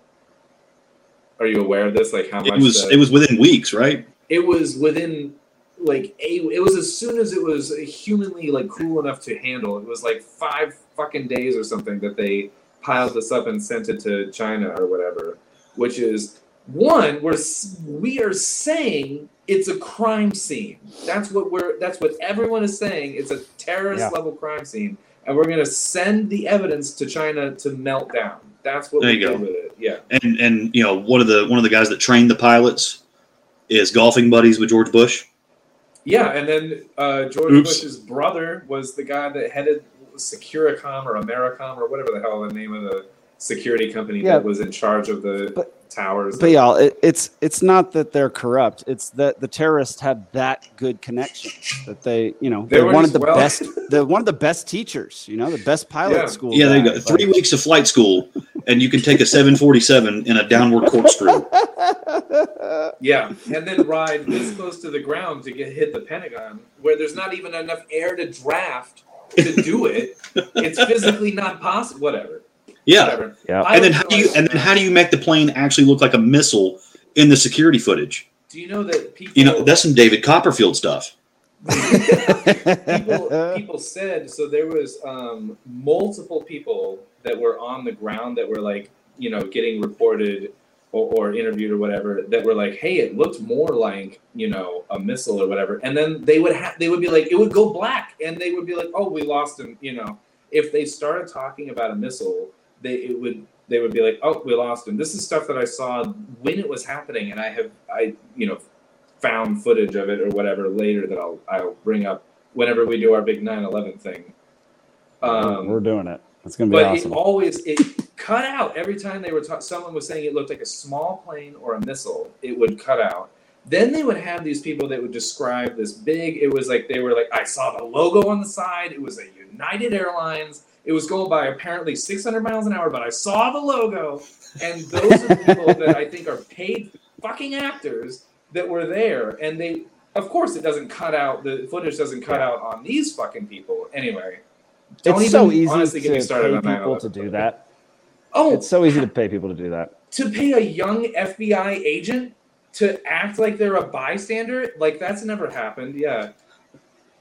Are you aware of this? How much? It was within weeks, right? It was within. It was as soon as it was humanly cool enough to handle. It was 5 fucking days or something that they piled this up and sent it to China or whatever. Which is we are saying it's a crime scene. That's what everyone is saying. It's a terrorist level crime scene, and we're gonna send the evidence to China to melt down. That's what we did with it. Yeah. And one of the guys that trained the pilots is golfing buddies with George Bush. Yeah, and then George Bush's brother was the guy that headed Securicom or Americom or whatever the hell the name of the security company that was in charge of the towers. But y'all, it's not that they're corrupt. It's that the terrorists had that good connection that they wanted the best. They wanted the best teachers. The best pilot school. Yeah, they got 3 weeks of flight school, and you can take a 747 in a downward corkscrew. Yeah, and then ride this close to the ground to hit the Pentagon, where there's not even enough air to draft to do it. It's physically not possible. Whatever. Yeah. Whatever. Yeah. And then how do you make the plane actually look like a missile in the security footage? Do you know that people? That's some David Copperfield stuff. people said so. There was multiple people that were on the ground that were you know, getting reported or interviewed or whatever that were like, hey, it looked more like, you know, a missile or whatever. And then they would be like, it would go black. And they would be like, oh, we lost him. You know, if they started talking about a missile, they would be like, oh, we lost him. This is stuff that I saw when it was happening. And I found footage of it or whatever later that I'll bring up whenever we do our big 9/11 thing. We're doing it. It's going to be awesome. But it cut out every time they were someone was saying it looked like a small plane or a missile. It would cut out. Then they would have these people that would describe this big. It was like they were like, I saw the logo on the side. It was a United Airlines. It was going by apparently 600 miles an hour, but I saw the logo. And those are people that I think are paid fucking actors that were there. And they, of course, it doesn't cut out. The footage doesn't cut out on these fucking people. Anyway. It's so easy to pay people to do that. To pay a young FBI agent to act like they're a bystander, like that's never happened. Yeah.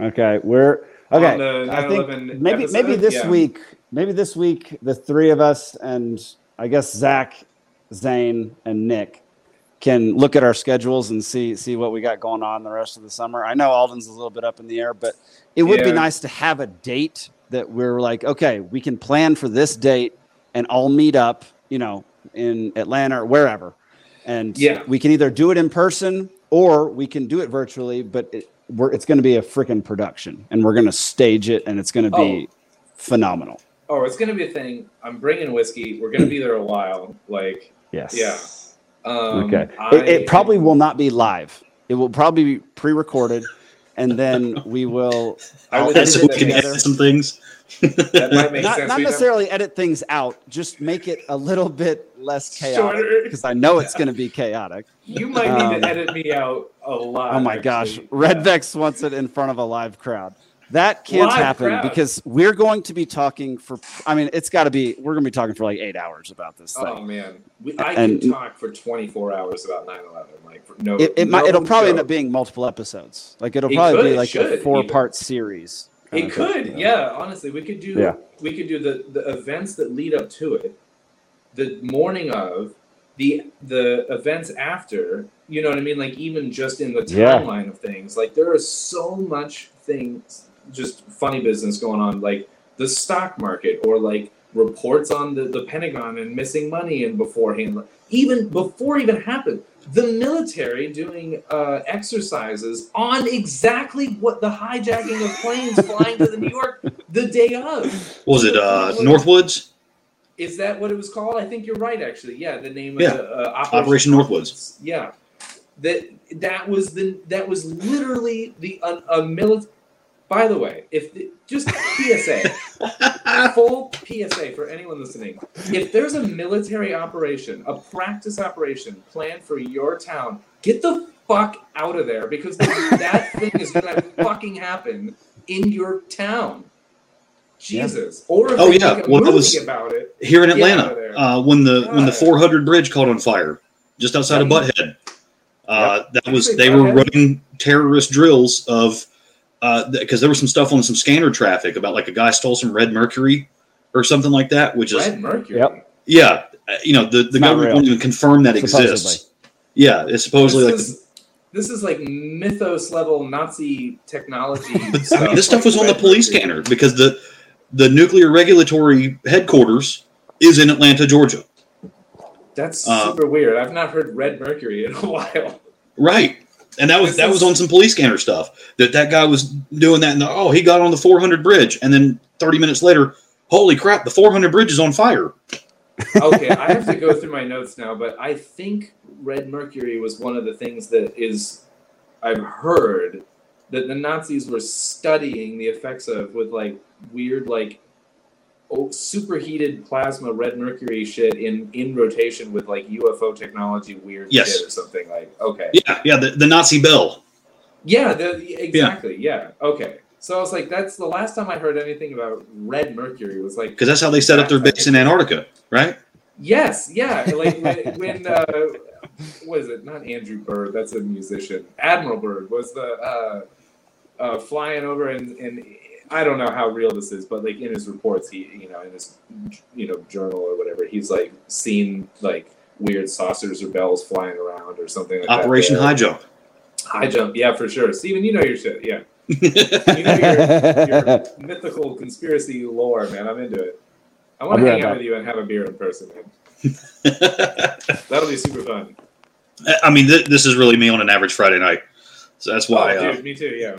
Okay, we're okay. I think maybe this week, the three of us and I guess Zach, Zane, and Nick can look at our schedules and see what we got going on the rest of the summer. I know Alden's a little bit up in the air, but it would be nice to have a date that we're like, okay, we can plan for this date and I'll meet up, you know, in Atlanta or wherever. And we can either do it in person or we can do it virtually, but it's going to be a freaking production and we're going to stage it and it's going to be phenomenal. Oh, it's going to be a thing. I'm bringing whiskey. We're going to be there a while. Like, yes. Yeah. Okay. It probably will not be live. It will probably be pre-recorded, and then we will. So we can edit some things. That might make sense. Not necessarily edit things out. Just make it a little bit less chaotic because I know it's going to be chaotic. You might need to edit me out a lot. Oh my gosh, Red Vex wants it in front of a live crowd. That can't happen because we're going to be talking for. I mean, it's got to be. We're going to be talking for like 8 hours about this thing. Oh man, I can talk for 24 hours about 9/11. Like it'll probably end up being multiple episodes. Like it'll probably be like a 4-part series. It could, honestly, we could do the events that lead up to it, the morning of, the events after. You know what I mean? Like even just in the timeline of things, like there is so much things. Just funny business going on, like the stock market or like reports on the Pentagon and missing money and beforehand, even before it even happened, the military doing exercises on exactly what the hijacking of planes flying to the New York the day of. What was it Northwoods? Is that what it was called? I think you're right, actually. Yeah, the name of the Operation Northwoods. Yeah, that was literally the military. By the way, just PSA, full PSA for anyone listening. If there's a military operation, a practice operation planned for your town, get the fuck out of there because that thing is going to fucking happen in your town. Jesus. Yeah. Or if that was about it, here in Atlanta when the 400 bridge caught on fire just outside of Butthead. They were running terrorist drills of. Because there was some stuff on some scanner traffic about like a guy stole some red mercury or something like that, which is red mercury. Yep. Yeah, you know the government won't even confirm that exists. Yeah, it's supposedly this is like mythos level Nazi technology. Stuff. I mean, this stuff was on the police scanner because the nuclear regulatory headquarters is in Atlanta, Georgia. That's super weird. I've not heard red mercury in a while. Right. And that was on some police scanner stuff. That guy was doing that, and he got on the 400 bridge, and then 30 minutes later, holy crap, the 400 bridge is on fire. Okay, I have to go through my notes now, but I think red mercury was one of the things that I've heard that the Nazis were studying the effects of with like weird like superheated plasma red mercury shit in rotation with like UFO technology weird shit or something like the Nazi bell okay, so I was like that's the last time I heard anything about red mercury was like because that's how they set up their base in Antarctica, right? Yes, yeah, like when was it not Andrew Bird, that's a musician, Admiral Byrd was the flying over and I don't know how real this is, but like in his reports, he, you know, in his, you know, journal or whatever, he's like seen like weird saucers or bells flying around or something like Operation that. Operation High Jump. High Jump, yeah, for sure. Steven, you know your shit, yeah. You know your mythical conspiracy lore, man. I'm into it. I want to hang out with you and have a beer in person, man. That'll be super fun. I mean, this is really me on an average Friday night. So that's why. Oh, dude, me too, yeah.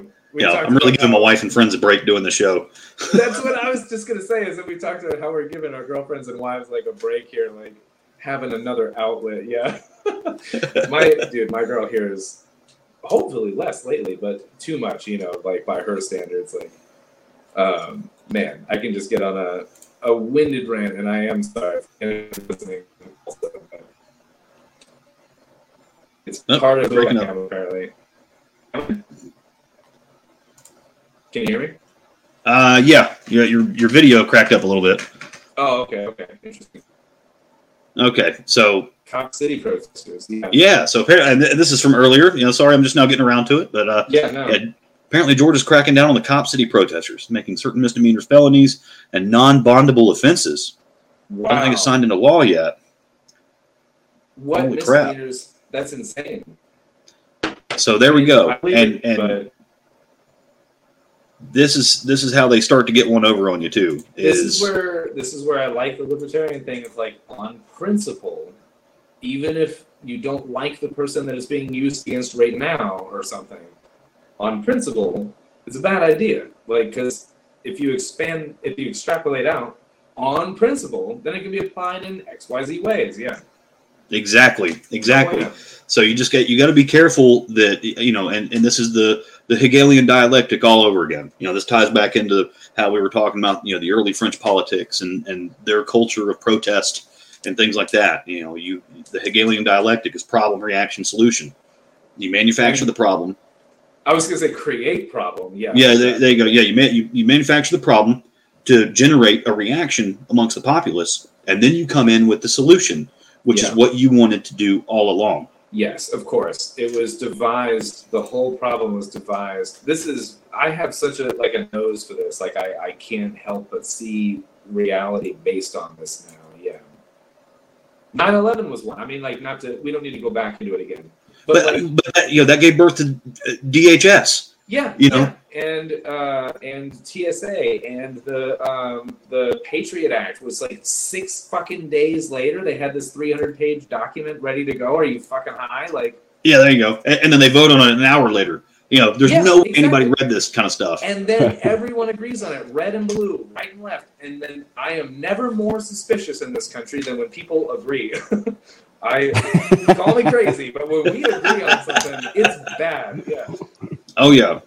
I'm really giving my wife and friends a break doing the show. That's what I was just going to say, is that we talked about how we're giving our girlfriends and wives like a break here, like having another outlet. Yeah. My girl here is hopefully less lately, but too much, you know, like by her standards. Like, man, I can just get on a winded rant, and I am sorry for listening. It's part of who I am, apparently. Can you hear me? Yeah. Your video cracked up a little bit. Oh, okay. Interesting. Okay, so Cop City protesters. Yeah. So and this is from earlier. You know, sorry, I'm just now getting around to it, but apparently George is cracking down on the Cop City protesters, making certain misdemeanors felonies and non-bondable offenses. Wow. I don't think it's signed into law yet. What Holy misdemeanors? Crap. That's insane. So there we go. And This is how they start to get one over on you too. This is where I like the libertarian thing. It's like, on principle, even if you don't like the person that is being used against right now or something, on principle, it's a bad idea. Like, because if you extrapolate out on principle, then it can be applied in XYZ ways. Yeah. Exactly. So you got to be careful that, you know, and this is the Hegelian dialectic all over again. You know, this ties back into how we were talking about, you know, the early French politics and their culture of protest and things like that. You know, the Hegelian dialectic is problem, reaction, solution. You manufacture the problem. I was going to say create problem. Yeah. Yeah. There you go. Yeah. You manufacture the problem to generate a reaction amongst the populace, and then you come in with the solution, which is what you wanted to do all along. Yes, of course. It was devised. The whole problem was devised. I have such a nose for this. Like, I can't help but see reality based on this now. Yeah. 9/11 was one. I mean, like, we don't need to go back into it again. But you know, that gave birth to DHS. Yeah. You know? And TSA and the Patriot Act was like 6 fucking days later. They had this 300-page document ready to go. Are you fucking high? Like, yeah, there you go. And then they vote on it an hour later. You know, there's no way anybody read this kind of stuff. And then everyone agrees on it, red and blue, right and left. And then I am never more suspicious in this country than when people agree. Call me crazy, but when we agree on something, it's bad. Yeah. Oh yeah.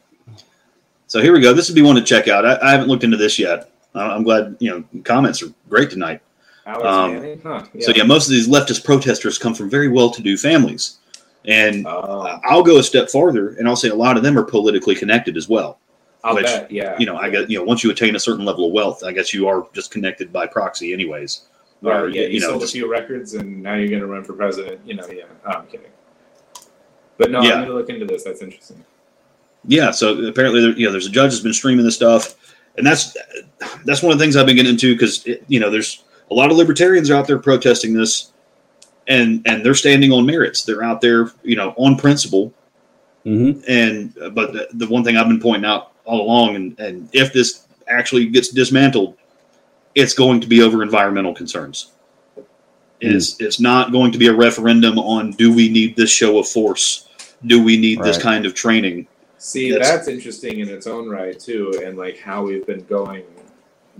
So here we go. This would be one to check out. I haven't looked into this yet. I'm glad, you know, comments are great tonight. So yeah, most of these leftist protesters come from very well-to-do families. And I'll go a step farther, and I'll say a lot of them are politically connected as well. I bet. You know, I guess, you know, once you attain a certain level of wealth, I guess you are just connected by proxy anyways. Right, or, yeah, you sold a few records, and now you're going to run for president. You know, yeah. Oh, I'm kidding. But no, I'm going to look into this. That's interesting. Yeah, so apparently, you know, there's a judge that's been streaming this stuff, and that's one of the things I've been getting into, because, you know, there's a lot of libertarians out there protesting this, and they're standing on merits. They're out there, you know, on principle. Mm-hmm. But the one thing I've been pointing out all along, and if this actually gets dismantled, it's going to be over environmental concerns. Mm-hmm. It's not going to be a referendum on, do we need this show of force? Do we need this kind of training? See, that's interesting in its own right, too, and, like, how we've been going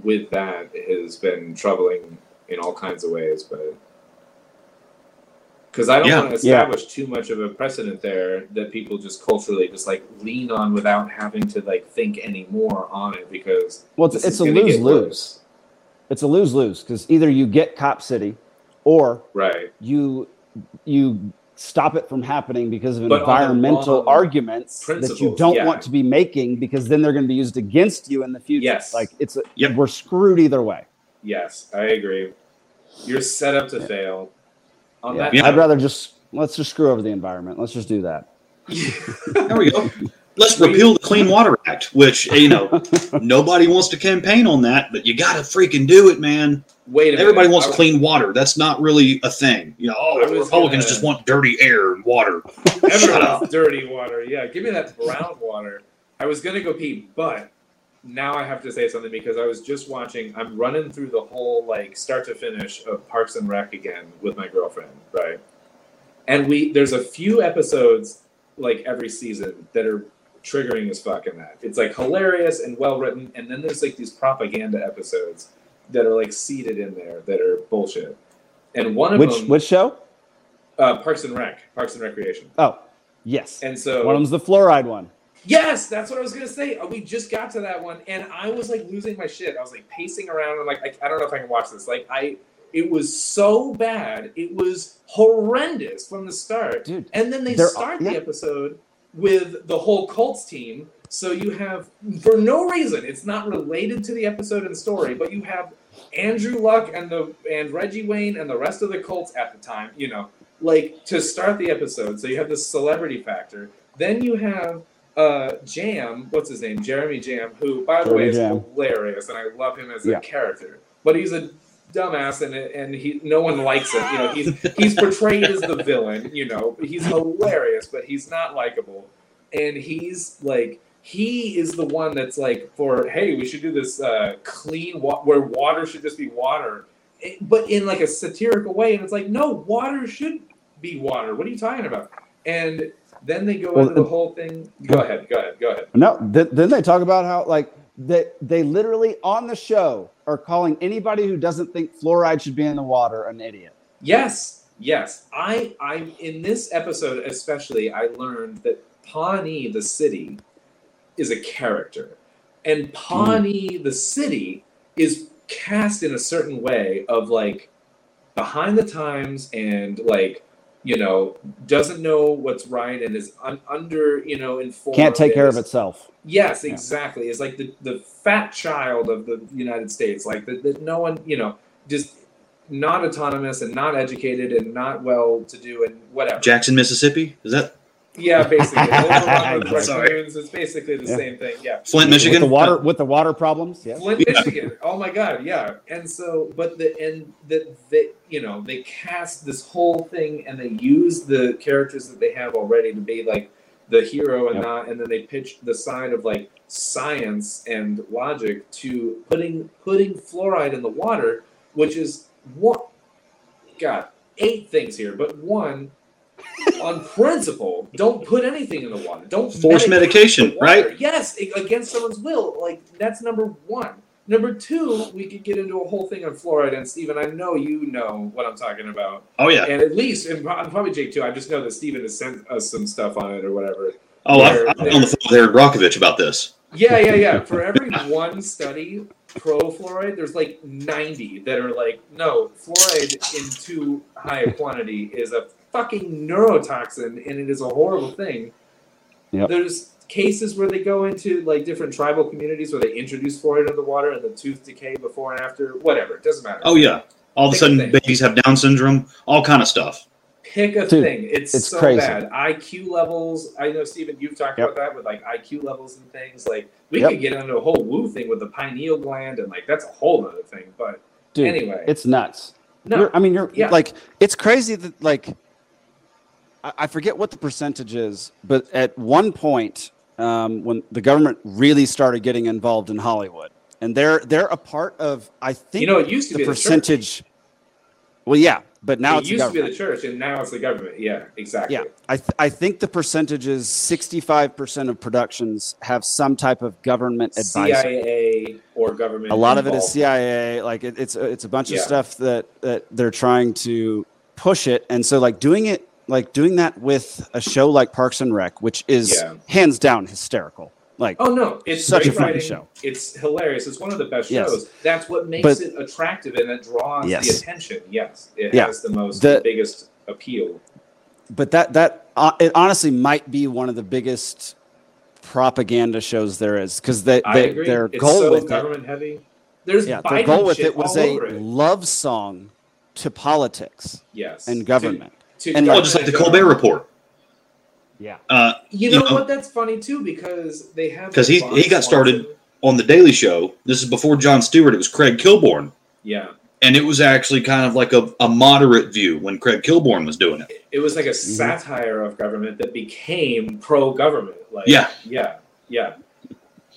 with that has been troubling in all kinds of ways, but because I don't want to establish too much of a precedent there that people just culturally just, like, lean on without having to, like, think any more on it, because it's a lose-lose. It's a lose-lose, because either you get Cop City or you stop it from happening because of environmental arguments that you don't want to be making, because then they're going to be used against you in the future. Yes. Like, we're screwed either way. Yes, I agree. You're set up to fail. On that note, I'd rather let's just screw over the environment. Let's just do that. There we go. Let's repeal the Clean Water Act, which, you know, nobody wants to campaign on that, but you got to freaking do it, man. Wait a minute. Everybody wants clean water. That's not really a thing. You know, oh, Republicans just want dirty air and water. Everyone's dirty water. Yeah, give me that brown water. I was going to go pee, but now I have to say something because I was just watching. I'm running through the whole, like, start to finish of Parks and Rec again with my girlfriend, right? And there's a few episodes, like, every season that are triggering as fuck in that. It's, like, hilarious and well-written. And then there's, like, these propaganda episodes that are, like, seeded in there that are bullshit. And one of them... Which show? Parks and Rec. Parks and Recreation. Oh, yes. And so... One of them's the fluoride one. Yes! That's what I was going to say. We just got to that one, and I was, like, losing my shit. I was, like, pacing around. I'm like, I don't know if I can watch this. Like, It was so bad. It was horrendous from the start. Dude, and then they start the episode with the whole Colts team. So you have, for no reason, it's not related to the episode and story, but you have Andrew Luck and Reggie Wayne and the rest of the Colts at the time, you know, like, to start the episode. So you have this celebrity factor. Then you have Jam, what's his name? Jeremy Jam, who, by the way, is hilarious, and I love him as a character. But he's a dumbass, and no one likes him. You know, he's portrayed as the villain. You know, he's hilarious, but he's not likable. And he's like, he is the one that's like, for hey, we should do this clean where water should just be water, but in like a satirical way. And it's like, no, water should be water. What are you talking about? And then they go into the whole thing. Go ahead. No, then they talk about how like they literally on the show are calling anybody who doesn't think fluoride should be in the water an idiot. Yes. I in this episode especially, I learned that Pawnee, the city, is a character. And Pawnee, the city, is cast in a certain way of, like, behind the times and, like, you know, doesn't know what's right and is under, you know, informed. Can't take care of itself. Yes, exactly. It's like the fat child of the United States, like that no one, you know, just not autonomous and not educated and not well-to-do and whatever. Jackson, Mississippi? Is that? Yeah, basically. It's basically the same thing. Yeah. Flint, Michigan. With the water problems. Yeah. Flint, Michigan. Oh my God. Yeah. And so, but you know, they cast this whole thing and they use the characters that they have already to be like the hero and not, and then they pitch the side of like science and logic to putting fluoride in the water, which is what. God, 8 things here, but one. On principle, don't put anything in the water. Don't force medication, right? Yes, against someone's will. Like, that's number 1. Number 2, we could get into a whole thing on fluoride. And Stephen, I know you know what I'm talking about. Oh yeah, and at least, and probably Jake too. I just know that Stephen has sent us some stuff on it or whatever. Oh, I've been on the phone with Aaron Brockovich about this. Yeah. For every one study pro fluoride, there's like 90 that are like, no, fluoride in too high a quantity is a fucking neurotoxin, and it is a horrible thing. Yep. There's cases where they go into like different tribal communities where they introduce fluoride in the water and the tooth decay before and after, whatever. It doesn't matter. Oh yeah, all of a sudden babies have Down syndrome, all kind of stuff. Pick a thing. It's so crazy. Bad. IQ levels. I know, Stephen, you've talked about that with like IQ levels and things. Like we could get into a whole woo thing with the pineal gland, and like that's a whole other thing. But anyway, it's nuts. No, you're like, it's crazy that like. I forget what the percentage is, but at one point when the government really started getting involved in Hollywood, and they're a part of, I think, you know, it used to be the percentage. Well, yeah, but now it's the government. It used to be the church, and now it's the government. Yeah, exactly. Yeah, I think the percentage is 65% of productions have some type of government advice. CIA or government. A lot involved. Of it is CIA. Like it's a bunch of stuff that they're trying to push it, and so like doing that with a show like Parks and Rec, which is hands down hysterical. Like, oh no, it's such a funny show. It's hilarious. It's one of the best shows. That's what makes it attractive, and it draws the attention. Yes, it has the biggest appeal. But that it honestly might be one of the biggest propaganda shows there is, because their goal with government heavy. There's their goal with it was a love song to politics and government. And well, just like the Colbert Report. Yeah. You know what? That's funny too, because they have. Because he got started on The Daily Show. This is before Jon Stewart. It was Craig Kilborn. Yeah. And it was actually kind of like a moderate view when Craig Kilborn was doing it. It was like a satire of government that became pro-government. Like, yeah.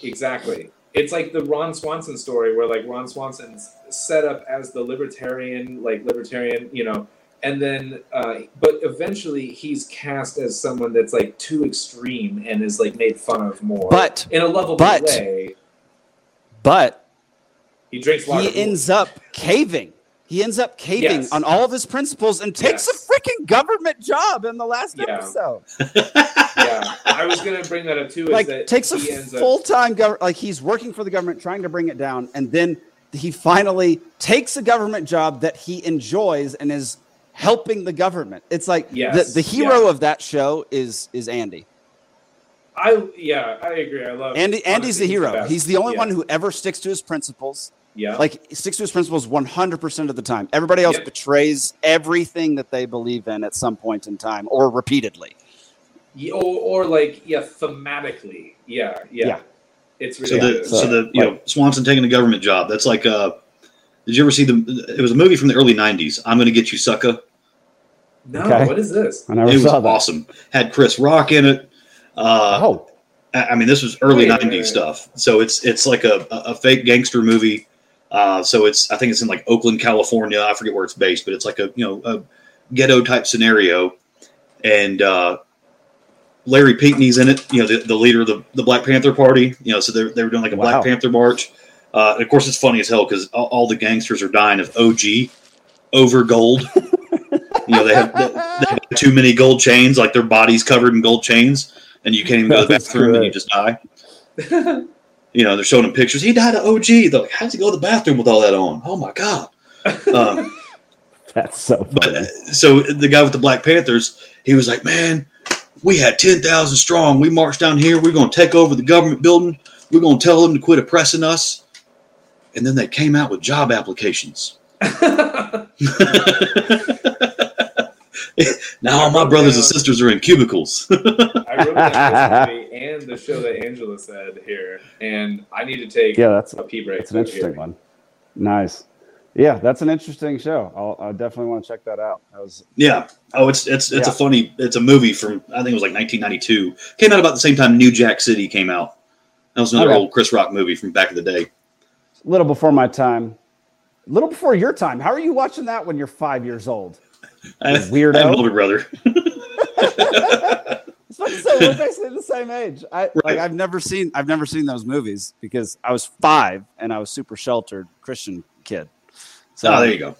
Exactly. It's like the Ron Swanson story where like Ron Swanson's set up as the libertarian, you know, and then, but eventually he's cast as someone that's like too extreme and is like made fun of more, but in a lovable way. But he drinks a lot. He ends up caving. Yes. On all of his principles and takes a freaking government job in the last episode. Yeah, I was going to bring that up too. Like, is that takes a full-time government, like he's working for the government, trying to bring it down, and then he finally takes a government job that he enjoys and is helping the government. It's like the hero of that show is Andy. I agree. I love Andy. Andy's the hero. He's the only one who ever sticks to his principles. Yeah, like sticks to his principles 100% of the time. Everybody else betrays everything that they believe in at some point in time, or repeatedly, or thematically. Yeah. It's ridiculous. So Swanson taking a government job. That's like did you ever see it was a movie from the early 90s. I'm Gonna Get You, Sucker. No, okay. What is this? I never saw that. It was awesome. Had Chris Rock in it. I mean, this was early 90s stuff. So it's like a fake gangster movie. So I think it's in like Oakland, California. I forget where it's based, but it's like a ghetto type scenario. And Larry Pinckney's in it, you know, the leader of the Black Panther Party, you know, so they were doing like a Black Panther march. And of course it's funny as hell because all the gangsters are dying of OG, over gold. You know, they have too many gold chains, like their bodies covered in gold chains, and you can't even go to the bathroom and you just die. You know, they're showing him pictures. He died of OG. They're like, how did he go to the bathroom with all that on? Oh, my God. That's so funny. So the guy with the Black Panthers, he was like, man, we had 10,000 strong. We marched down here. We're going to take over the government building. We're going to tell them to quit oppressing us. And then they came out with job applications. Now all my brothers and sisters are in cubicles. I wrote that movie and the show that Angela said here, and I need to take a pee break. That's an interesting one. Nice. Yeah, that's an interesting show. I definitely want to check that out. It's a funny. It's a movie from I think it was like 1992. Came out about the same time New Jack City came out. That was another old Chris Rock movie from back in the day. A little before my time. A little before your time. How are you watching that when you're 5 years old? Weirdo. I have an older brother. It's funny to say, we're basically the same age. I've never seen those movies because I was 5 and I was super sheltered Christian kid. So there you go.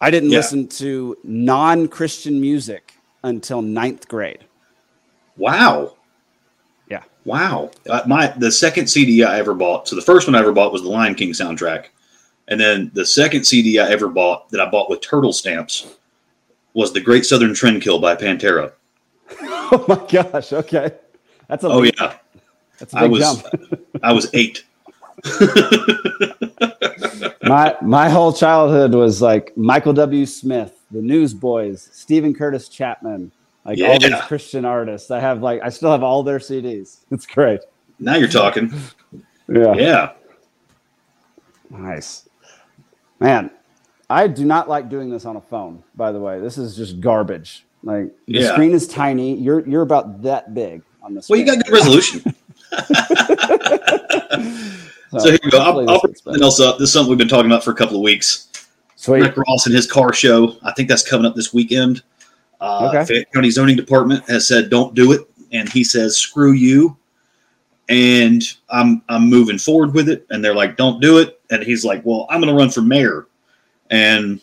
I didn't listen to non-Christian music until 9th grade. Wow. Yeah. Wow. The second CD I ever bought. So the first one I ever bought was the Lion King soundtrack, and then the second CD I ever bought that I bought with turtle stamps was The Great Southern Trendkill by Pantera. Oh my gosh, okay. That's a big, that's a big jump. I was 8. My whole childhood was like Michael W. Smith, The Newsboys, Stephen Curtis Chapman, like all these Christian artists. I still have all their CDs. It's great. Now you're talking. Yeah. Nice. Man. I do not like doing this on a phone, by the way. This is just garbage. Like the screen is tiny. You're about that big on this. Well, you got good resolution. So here you go. I'll bring something else up. This is something we've been talking about for a couple of weeks. Sweet. Rick Ross and his car show. I think that's coming up this weekend. Fayette County Zoning Department has said don't do it, and he says screw you. And I'm moving forward with it, and they're like don't do it, and he's like well I'm going to run for mayor. And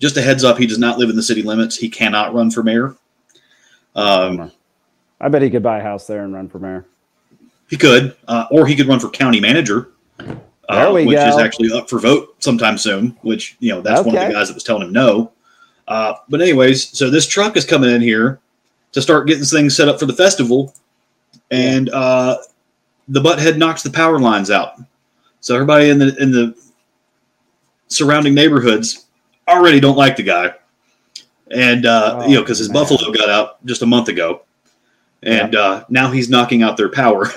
just a heads up, he does not live in the city limits. He cannot run for mayor. I bet he could buy a house there and run for mayor. He could. Or he could run for county manager, which is actually up for vote sometime soon, which, you know, that's one of the guys that was telling him no. But anyways, so this truck is coming in here to start getting things set up for the festival. And the butthead knocks the power lines out. So everybody in the surrounding neighborhoods already don't like the guy, And, because his buffalo got out just a month ago. And now he's knocking out their power.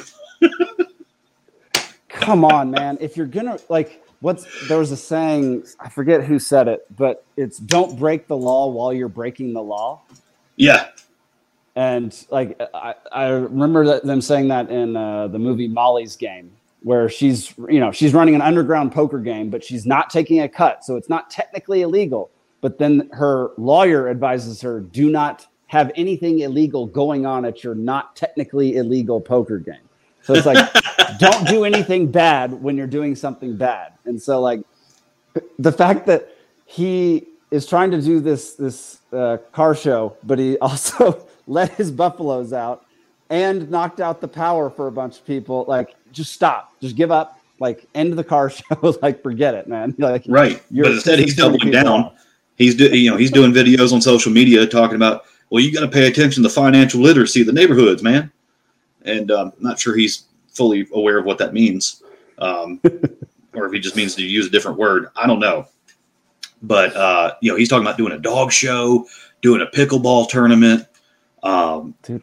Come on, man. If you're going to, like, there was a saying, I forget who said it, but it's don't break the law while you're breaking the law. Yeah. And, like, I remember them saying that in the movie Molly's Game, where she's, she's running an underground poker game, but she's not taking a cut. So it's not technically illegal. But then her lawyer advises her, do not have anything illegal going on at your not technically illegal poker game. So it's like, don't do anything bad when you're doing something bad. And so, like, the fact that he is trying to do this car show, but he also let his buffaloes out and knocked out the power for a bunch of people. Like, just stop, just give up, like, end the car show, like, forget it, man. Like, right. But instead he's doubling down. He's doing videos on social media talking about, well, you got to pay attention to financial literacy of the neighborhoods, man. And I'm not sure he's fully aware of what that means, or if he just means to use a different word. I don't know. But he's talking about doing a dog show, doing a pickleball tournament,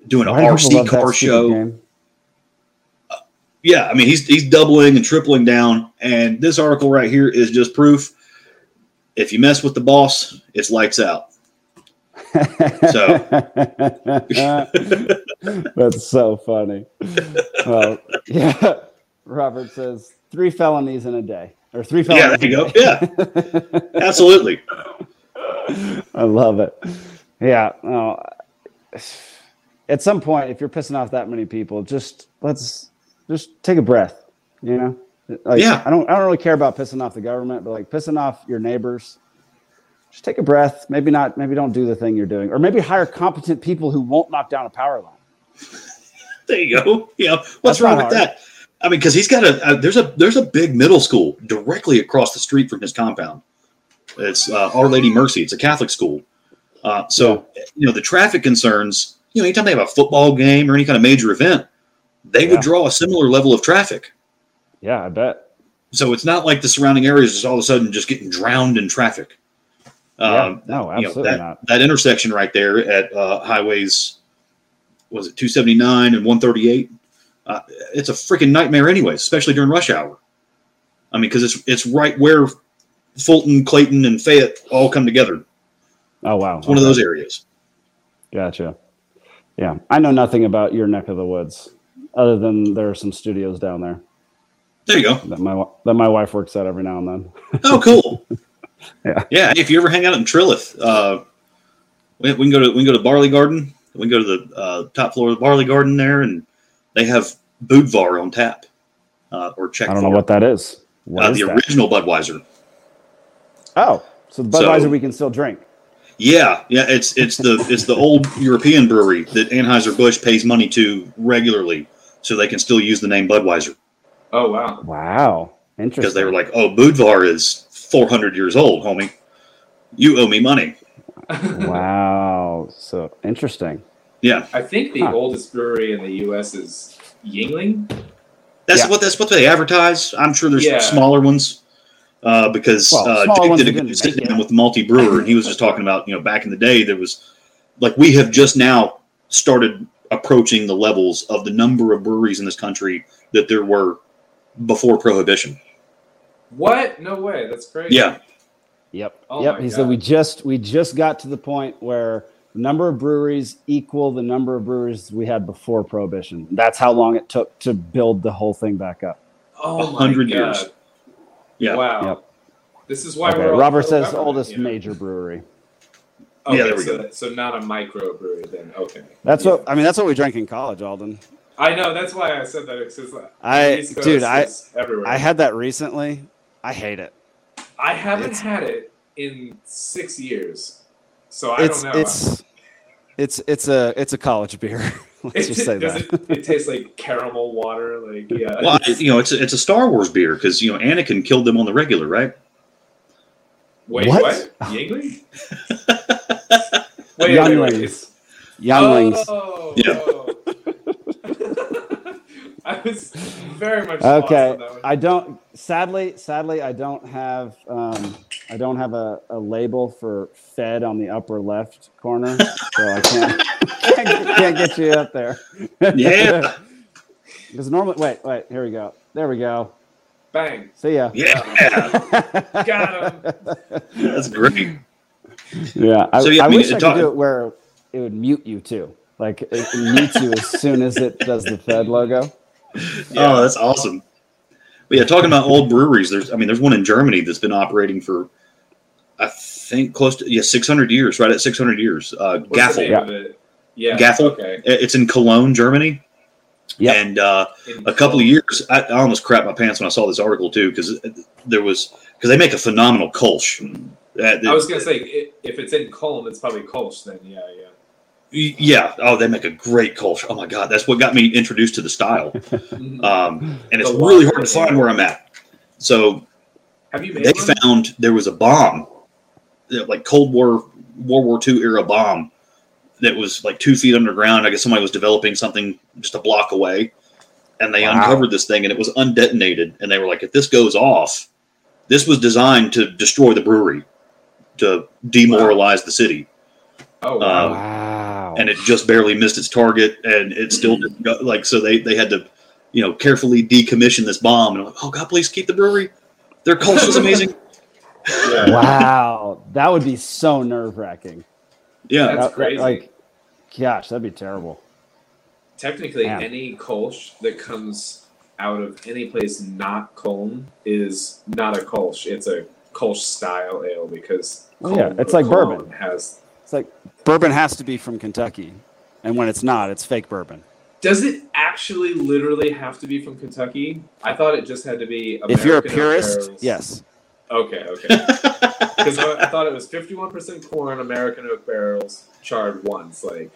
doing an RC car show. Yeah, I mean, he's doubling and tripling down. And this article right here is just proof. If you mess with the boss, it's lights out. So that's so funny. Well, yeah. Robert says 3 felonies in a day, or 3 felonies. Yeah, there you go. Yeah, absolutely. I love it. Yeah. No, at some point, if you're pissing off that many people, let's take a breath. Like, yeah. I don't really care about pissing off the government, but like pissing off your neighbors. Just take a breath. Maybe don't do the thing you're doing, or maybe hire competent people who won't knock down a power line. There you go. Yeah. What's wrong with that? I mean, because he's got there's a big middle school directly across the street from his compound. It's Our Lady Mercy. It's a Catholic school. The traffic concerns, anytime they have a football game or any kind of major event, they would draw a similar level of traffic. Yeah, I bet. So it's not like the surrounding areas is all of a sudden just getting drowned in traffic. No, absolutely not. That intersection right there at highways, was it 279 and 138? It's a freaking nightmare anyway, especially during rush hour. I mean, because it's right where Fulton, Clayton, and Fayette all come together. Oh, wow. It's one of those areas. Gotcha. Yeah. I know nothing about your neck of the woods other than there are some studios down there. There you go. That my wife works at every now and then. Oh, cool. Yeah. Yeah. If you ever hang out in Trillith, we can go to Barley Garden. We can go to the top floor of the Barley Garden there, and they have Budvar on tap. Or check. I don't know what that is. What is the original Budweiser. Oh, so the Budweiser we can still drink. Yeah, yeah. It's the old European brewery that Anheuser-Busch pays money to regularly, so they can still use the name Budweiser. Oh, wow. Wow. Interesting. Because they were like, oh, Budvar is 400 years old, homie. You owe me money. Wow. So interesting. Yeah. I think the oldest brewery in the U.S. is Yingling. That's what they advertise. I'm sure there's smaller ones. Because Jake did a sit down with the Multi Brewer, and he was just talking about, back in the day, there was, like, we have just now started approaching the levels of the number of breweries in this country that there were before Prohibition. What? No way. That's crazy. Yeah. Yep. Oh, yep. He said we just got to the point where the number of breweries equal the number of breweries we had before Prohibition. That's how long it took to build the whole thing back up. Oh, 100 years. Yeah. Wow. Yep. This is why we're Robert says oldest major brewery. Okay, yeah, there we go. So not a microbrewery then. Okay. That's what we drank in college, Alden. I know. That's why I said that. Because everywhere. I had that recently. I hate it. I haven't had it in 6 years, so I don't know. It's a college beer. Let's just say that. It tastes like caramel water. Like, yeah. Well, it's a Star Wars beer because Anakin killed them on the regular, right? Wait, what? Yingling? Wait, Younglings. Younglings. Oh, yeah. Oh. I was very much lost on that one. I don't. Sadly, I don't have I don't have a label for Fed on the upper left corner, so I can't get you up there. Yeah. Because normally, wait, here we go. There we go. Bang. See ya. Yeah. Got him. That's great. Yeah. I wish I could do it where it would mute you too. Like it mutes you as soon as it does the Fed logo. Yeah. Oh, that's awesome. But yeah, talking about old breweries, there's one in Germany that's been operating for, I think, close to 600 years, right at 600 years. Gaffel. Yeah. Gaffel. Okay. It's in Cologne, Germany. Yeah. And a couple of years, I almost crapped my pants when I saw this article too, because they make a phenomenal Kolsch. I was going to say, if it's in Cologne, it's probably Kolsch then. Yeah. Yeah. Oh, they make a great Kolsch. Oh my God, that's what got me introduced to the style. And it's really hard to find where I'm at. So, found there was a bomb, like Cold War, World War II era bomb, that was like 2 feet underground. I guess somebody was developing something just a block away, and they uncovered this thing, and it was undetonated. And they were like, if this goes off, this was designed to destroy the brewery, to demoralize the city. Oh, wow. And it just barely missed its target, and it still didn't go, like, so they had to, carefully decommission this bomb. And I'm like, oh God, please keep the brewery. Their culture is amazing. Yeah. Wow. That would be so nerve-wracking. Yeah. That's crazy. Like, gosh, that'd be terrible. Technically, any Kolsch that comes out of any place not Cologne is not a Kolsch. It's a Kolsch style ale because it's like Cologne bourbon. It's like bourbon has to be from Kentucky, and when it's not, it's fake bourbon. Does it actually literally have to be from Kentucky? I thought it just had to be American. If you're a purist, yes. Okay. Because I thought it was 51% corn, American oak barrels, charred once. Like,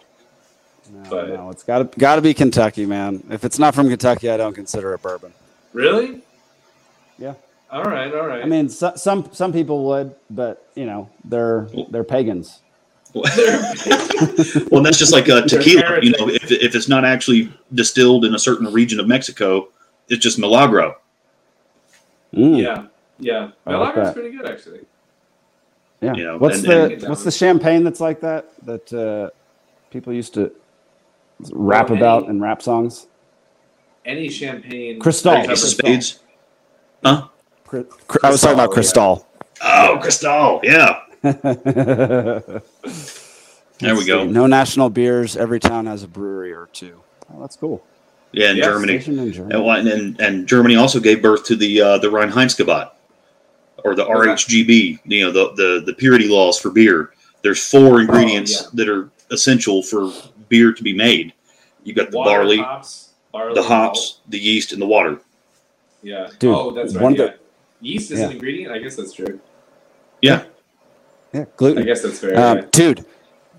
no, it's got to be Kentucky, man. If it's not from Kentucky, I don't consider it bourbon. Really? Yeah. All right. I mean, some people would, but they're pagans. Well, that's just like tequila. If it's not actually distilled in a certain region of Mexico, it's just Milagro. Ooh. Yeah. Milagro's like pretty good, actually. Yeah. What's the champagne that's like that people used to rap about in rap songs? Any champagne? Cristal. Spades. Huh? I was talking about Cristal. Yeah. Oh, Cristal. Yeah. There we go. No national beers. Every town has a brewery or two. Oh, that's cool. Yeah, in Germany. And Germany also gave birth to the Reinheitsgebot, or the RHGB. The purity laws for beer. There's four ingredients that are essential for beer to be made. You got the barley, the hops, the yeast, and the water. Yeah. Dude, that's right. Yeast is an ingredient. I guess that's true. Yeah. Yeah, gluten. I guess that's fair. Right? Dude,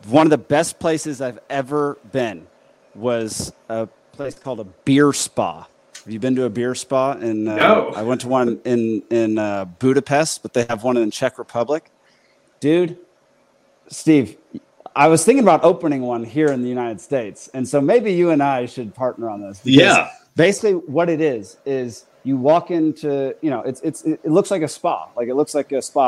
one of the best places I've ever been was a place called a beer spa. Have you been to a beer spa? And no. I went to one in Budapest, but they have one in Czech Republic. Dude, Steve, I was thinking about opening one here in the United States, and so maybe you and I should partner on this. Yeah. Basically, what it is you walk into, it looks like a spa,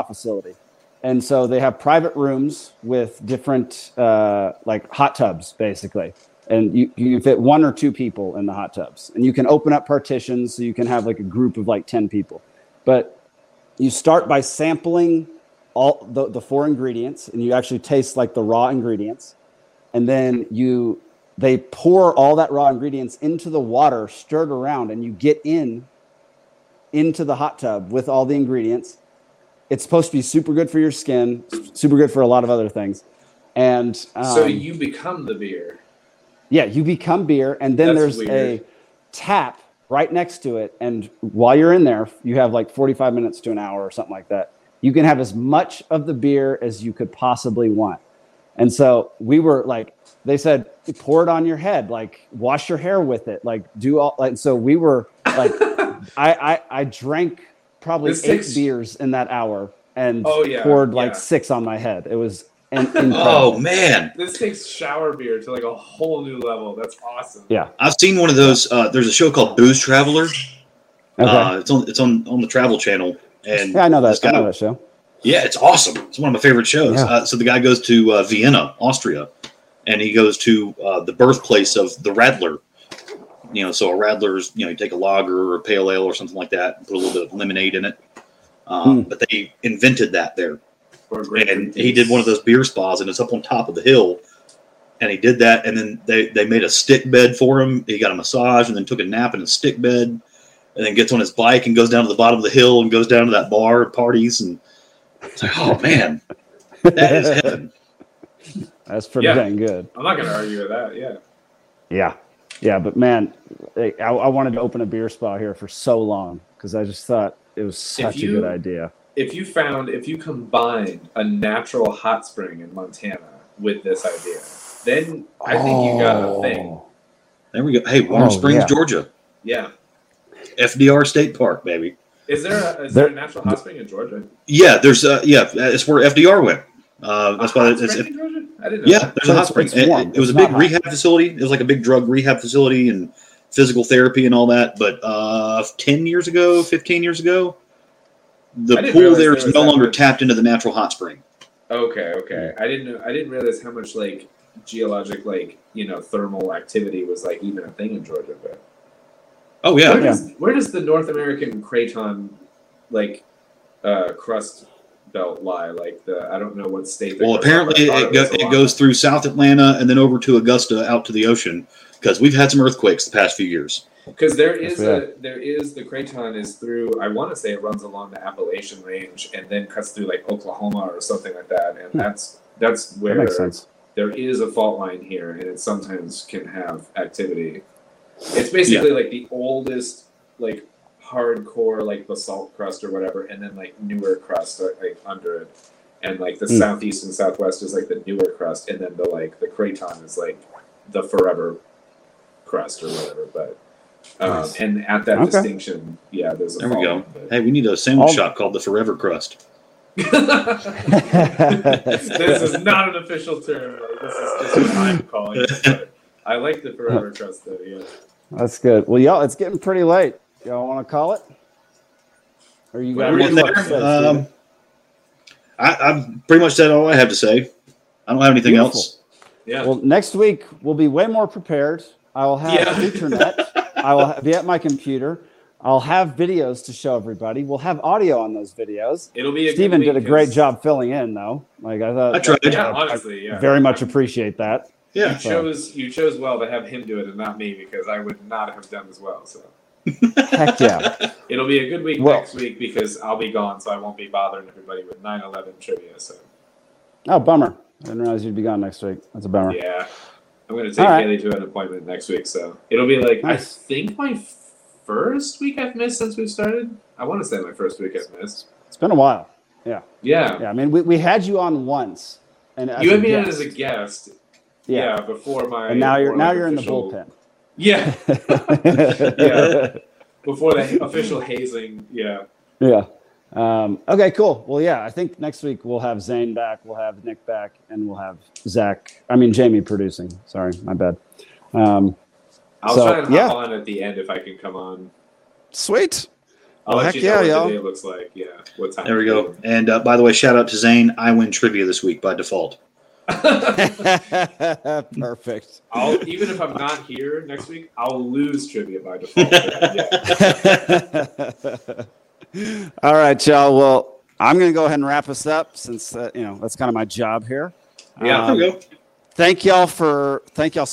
facility. And so they have private rooms with different, like hot tubs, basically. And you can fit one or two people in the hot tubs. And you can open up partitions so you can have like a group of like 10 people. But you start by sampling all the four ingredients, and you actually taste like the raw ingredients. And then they pour all that raw ingredients into the water, stirred around, and you get into the hot tub with all the ingredients. It's supposed to be super good for your skin, super good for a lot of other things. And so you become the beer. Yeah, you become beer. And then there's a tap right next to it. And while you're in there, you have like 45 minutes to an hour or something like that. You can have as much of the beer as you could possibly want. And so we were like, they said, pour it on your head, like wash your hair with it, like do all. Like, so we were like, I drank probably 8 beers in that hour, and poured like 6 on my head. It was incredible. Oh man, this takes shower beer to like a whole new level. That's awesome. Yeah, I've seen one of those. There's a show called Booze Traveler. Okay. It's on the Travel Channel, and I know that show. Yeah, it's awesome. It's one of my favorite shows. Yeah. So the guy goes to Vienna, Austria, and he goes to the birthplace of the Radler. You know, so a Radler's, you know, you take a lager or a pale ale or something like that, and put a little bit of lemonade in it. But they invented that there. And he did one of those beer spas, and it's up on top of the hill. And he did that, and then they made a stick bed for him. He got a massage and then took a nap in a stick bed, and then gets on his bike and goes down to the bottom of the hill and goes down to that bar and parties. And it's like, oh, man, that is heaven. That's pretty dang good. I'm not going to argue with that, Yeah, but, man, I wanted to open a beer spa here for so long because I just thought it was such a good idea. If you combined a natural hot spring in Montana with this idea, then I think you got a thing. There we go. Hey, Warm Springs, Georgia. Yeah. FDR State Park, baby. Is there a natural hot spring in Georgia? Yeah, there's it's where FDR went. That's why it's in Georgia? I didn't know. Yeah, there's a hot spring. It was a big rehab facility. It was like a big drug rehab facility and physical therapy and all that. But 15 years ago, the pool there is no longer tapped into the natural hot spring. Okay. I didn't realize how much like geologic thermal activity was like even a thing in Georgia, but oh yeah. Where does the North American craton crust belt lie? I don't know what state. Well, apparently it goes through South Atlanta and then over to Augusta, out to the ocean, because we've had some earthquakes the past few years. Because the craton is through, I want to say it runs along the Appalachian Range and then cuts through like Oklahoma or something like that, and that's where that makes sense. There is a fault line here, and it sometimes can have activity. It's basically like the oldest, like hardcore, like basalt crust or whatever, and then like newer crust like under it, and like the southeast and southwest is like the newer crust, and then the like the craton is like the forever crust or whatever. But nice. And at that distinction, there's a fault line. But... Hey, we need a sandwich shop called the Forever Crust. This is not an official term. This is just what I'm calling it. But I like the Forever Crust, though. Yeah, that's good. Well, y'all, it's getting pretty late. Y'all want to call it? Or you got more questions? I've pretty much said all I have to say. I don't have anything else. Yeah. Well, next week we'll be way more prepared. I will have internet. I will be at my computer. I'll have videos to show everybody. We'll have audio on those videos. It'll be Steven did a great job filling in, though. Like I thought, I tried. I very much appreciate that. Yeah, you chose well to have him do it and not me, because I would not have done as well. So heck yeah, it'll be a good week next week because I'll be gone, so I won't be bothering everybody with 9/11 trivia. So bummer! I didn't realize you'd be gone next week. That's a bummer. Yeah, I'm going to take Haley to an appointment next week, so it'll be like nice. I think my first week I've missed since we've started. I want to say my first week I've missed. It's been a while. Yeah. I mean, we had you on once, and you had me on as a guest. Yeah. Before my. And now you're official, in the bullpen. Yeah. Before the official hazing. Yeah. Okay. Cool. Well, yeah. I think next week we'll have Zane back, we'll have Nick back, and we'll have Jamie producing. Sorry, my bad. I'll try and hop on at the end if I can come on. Sweet. I'll let you know what the day looks like. Yeah. What time? There we go. And by the way, shout out to Zane. I win trivia this week by default. Perfect. Even if I'm not here next week, I'll lose trivia by default. All right, y'all. Well, I'm going to go ahead and wrap us up since that's kind of my job here. Yeah. There we go. Thank y'all so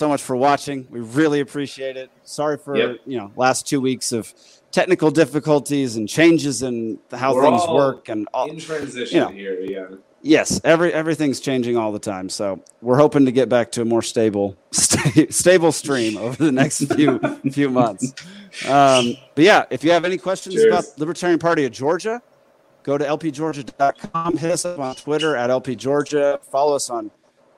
much for watching. We really appreciate it. Sorry for last 2 weeks of technical difficulties and changes in how things work and all in transition here. Yeah. Yes, everything's changing all the time. So we're hoping to get back to a more stable stream over the next few months. But yeah, if you have any questions about the Libertarian Party of Georgia, go to lpgeorgia.com. Hit us up on Twitter at lpgeorgia.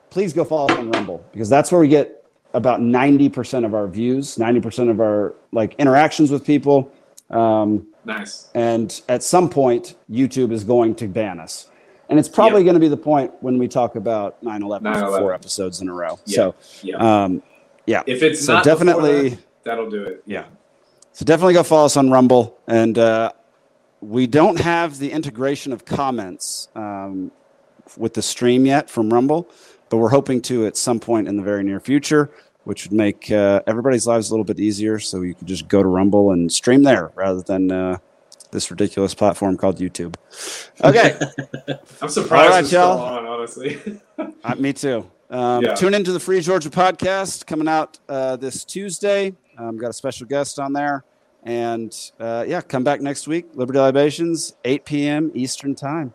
Please go follow us on Rumble, because that's where we get about 90% of our views, 90% of our interactions with people. Nice. And at some point, YouTube is going to ban us. And it's probably going to be the point when we talk about 9/11 for 4 episodes in a row. Yeah. So, if it's not definitely, that'll do it. Yeah. So definitely go follow us on Rumble. And We don't have the integration of comments with the stream yet from Rumble, but we're hoping to at some point in the very near future, which would make everybody's lives a little bit easier. So you could just go to Rumble and stream there rather than this ridiculous platform called YouTube. Okay. I'm surprised it's still on, honestly. Me too. Tune into the Free Georgia podcast coming out this Tuesday. Got a special guest on there. And come back next week. Liberty Libations, 8 p.m. Eastern time.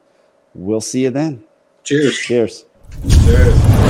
We'll see you then. Cheers. Cheers.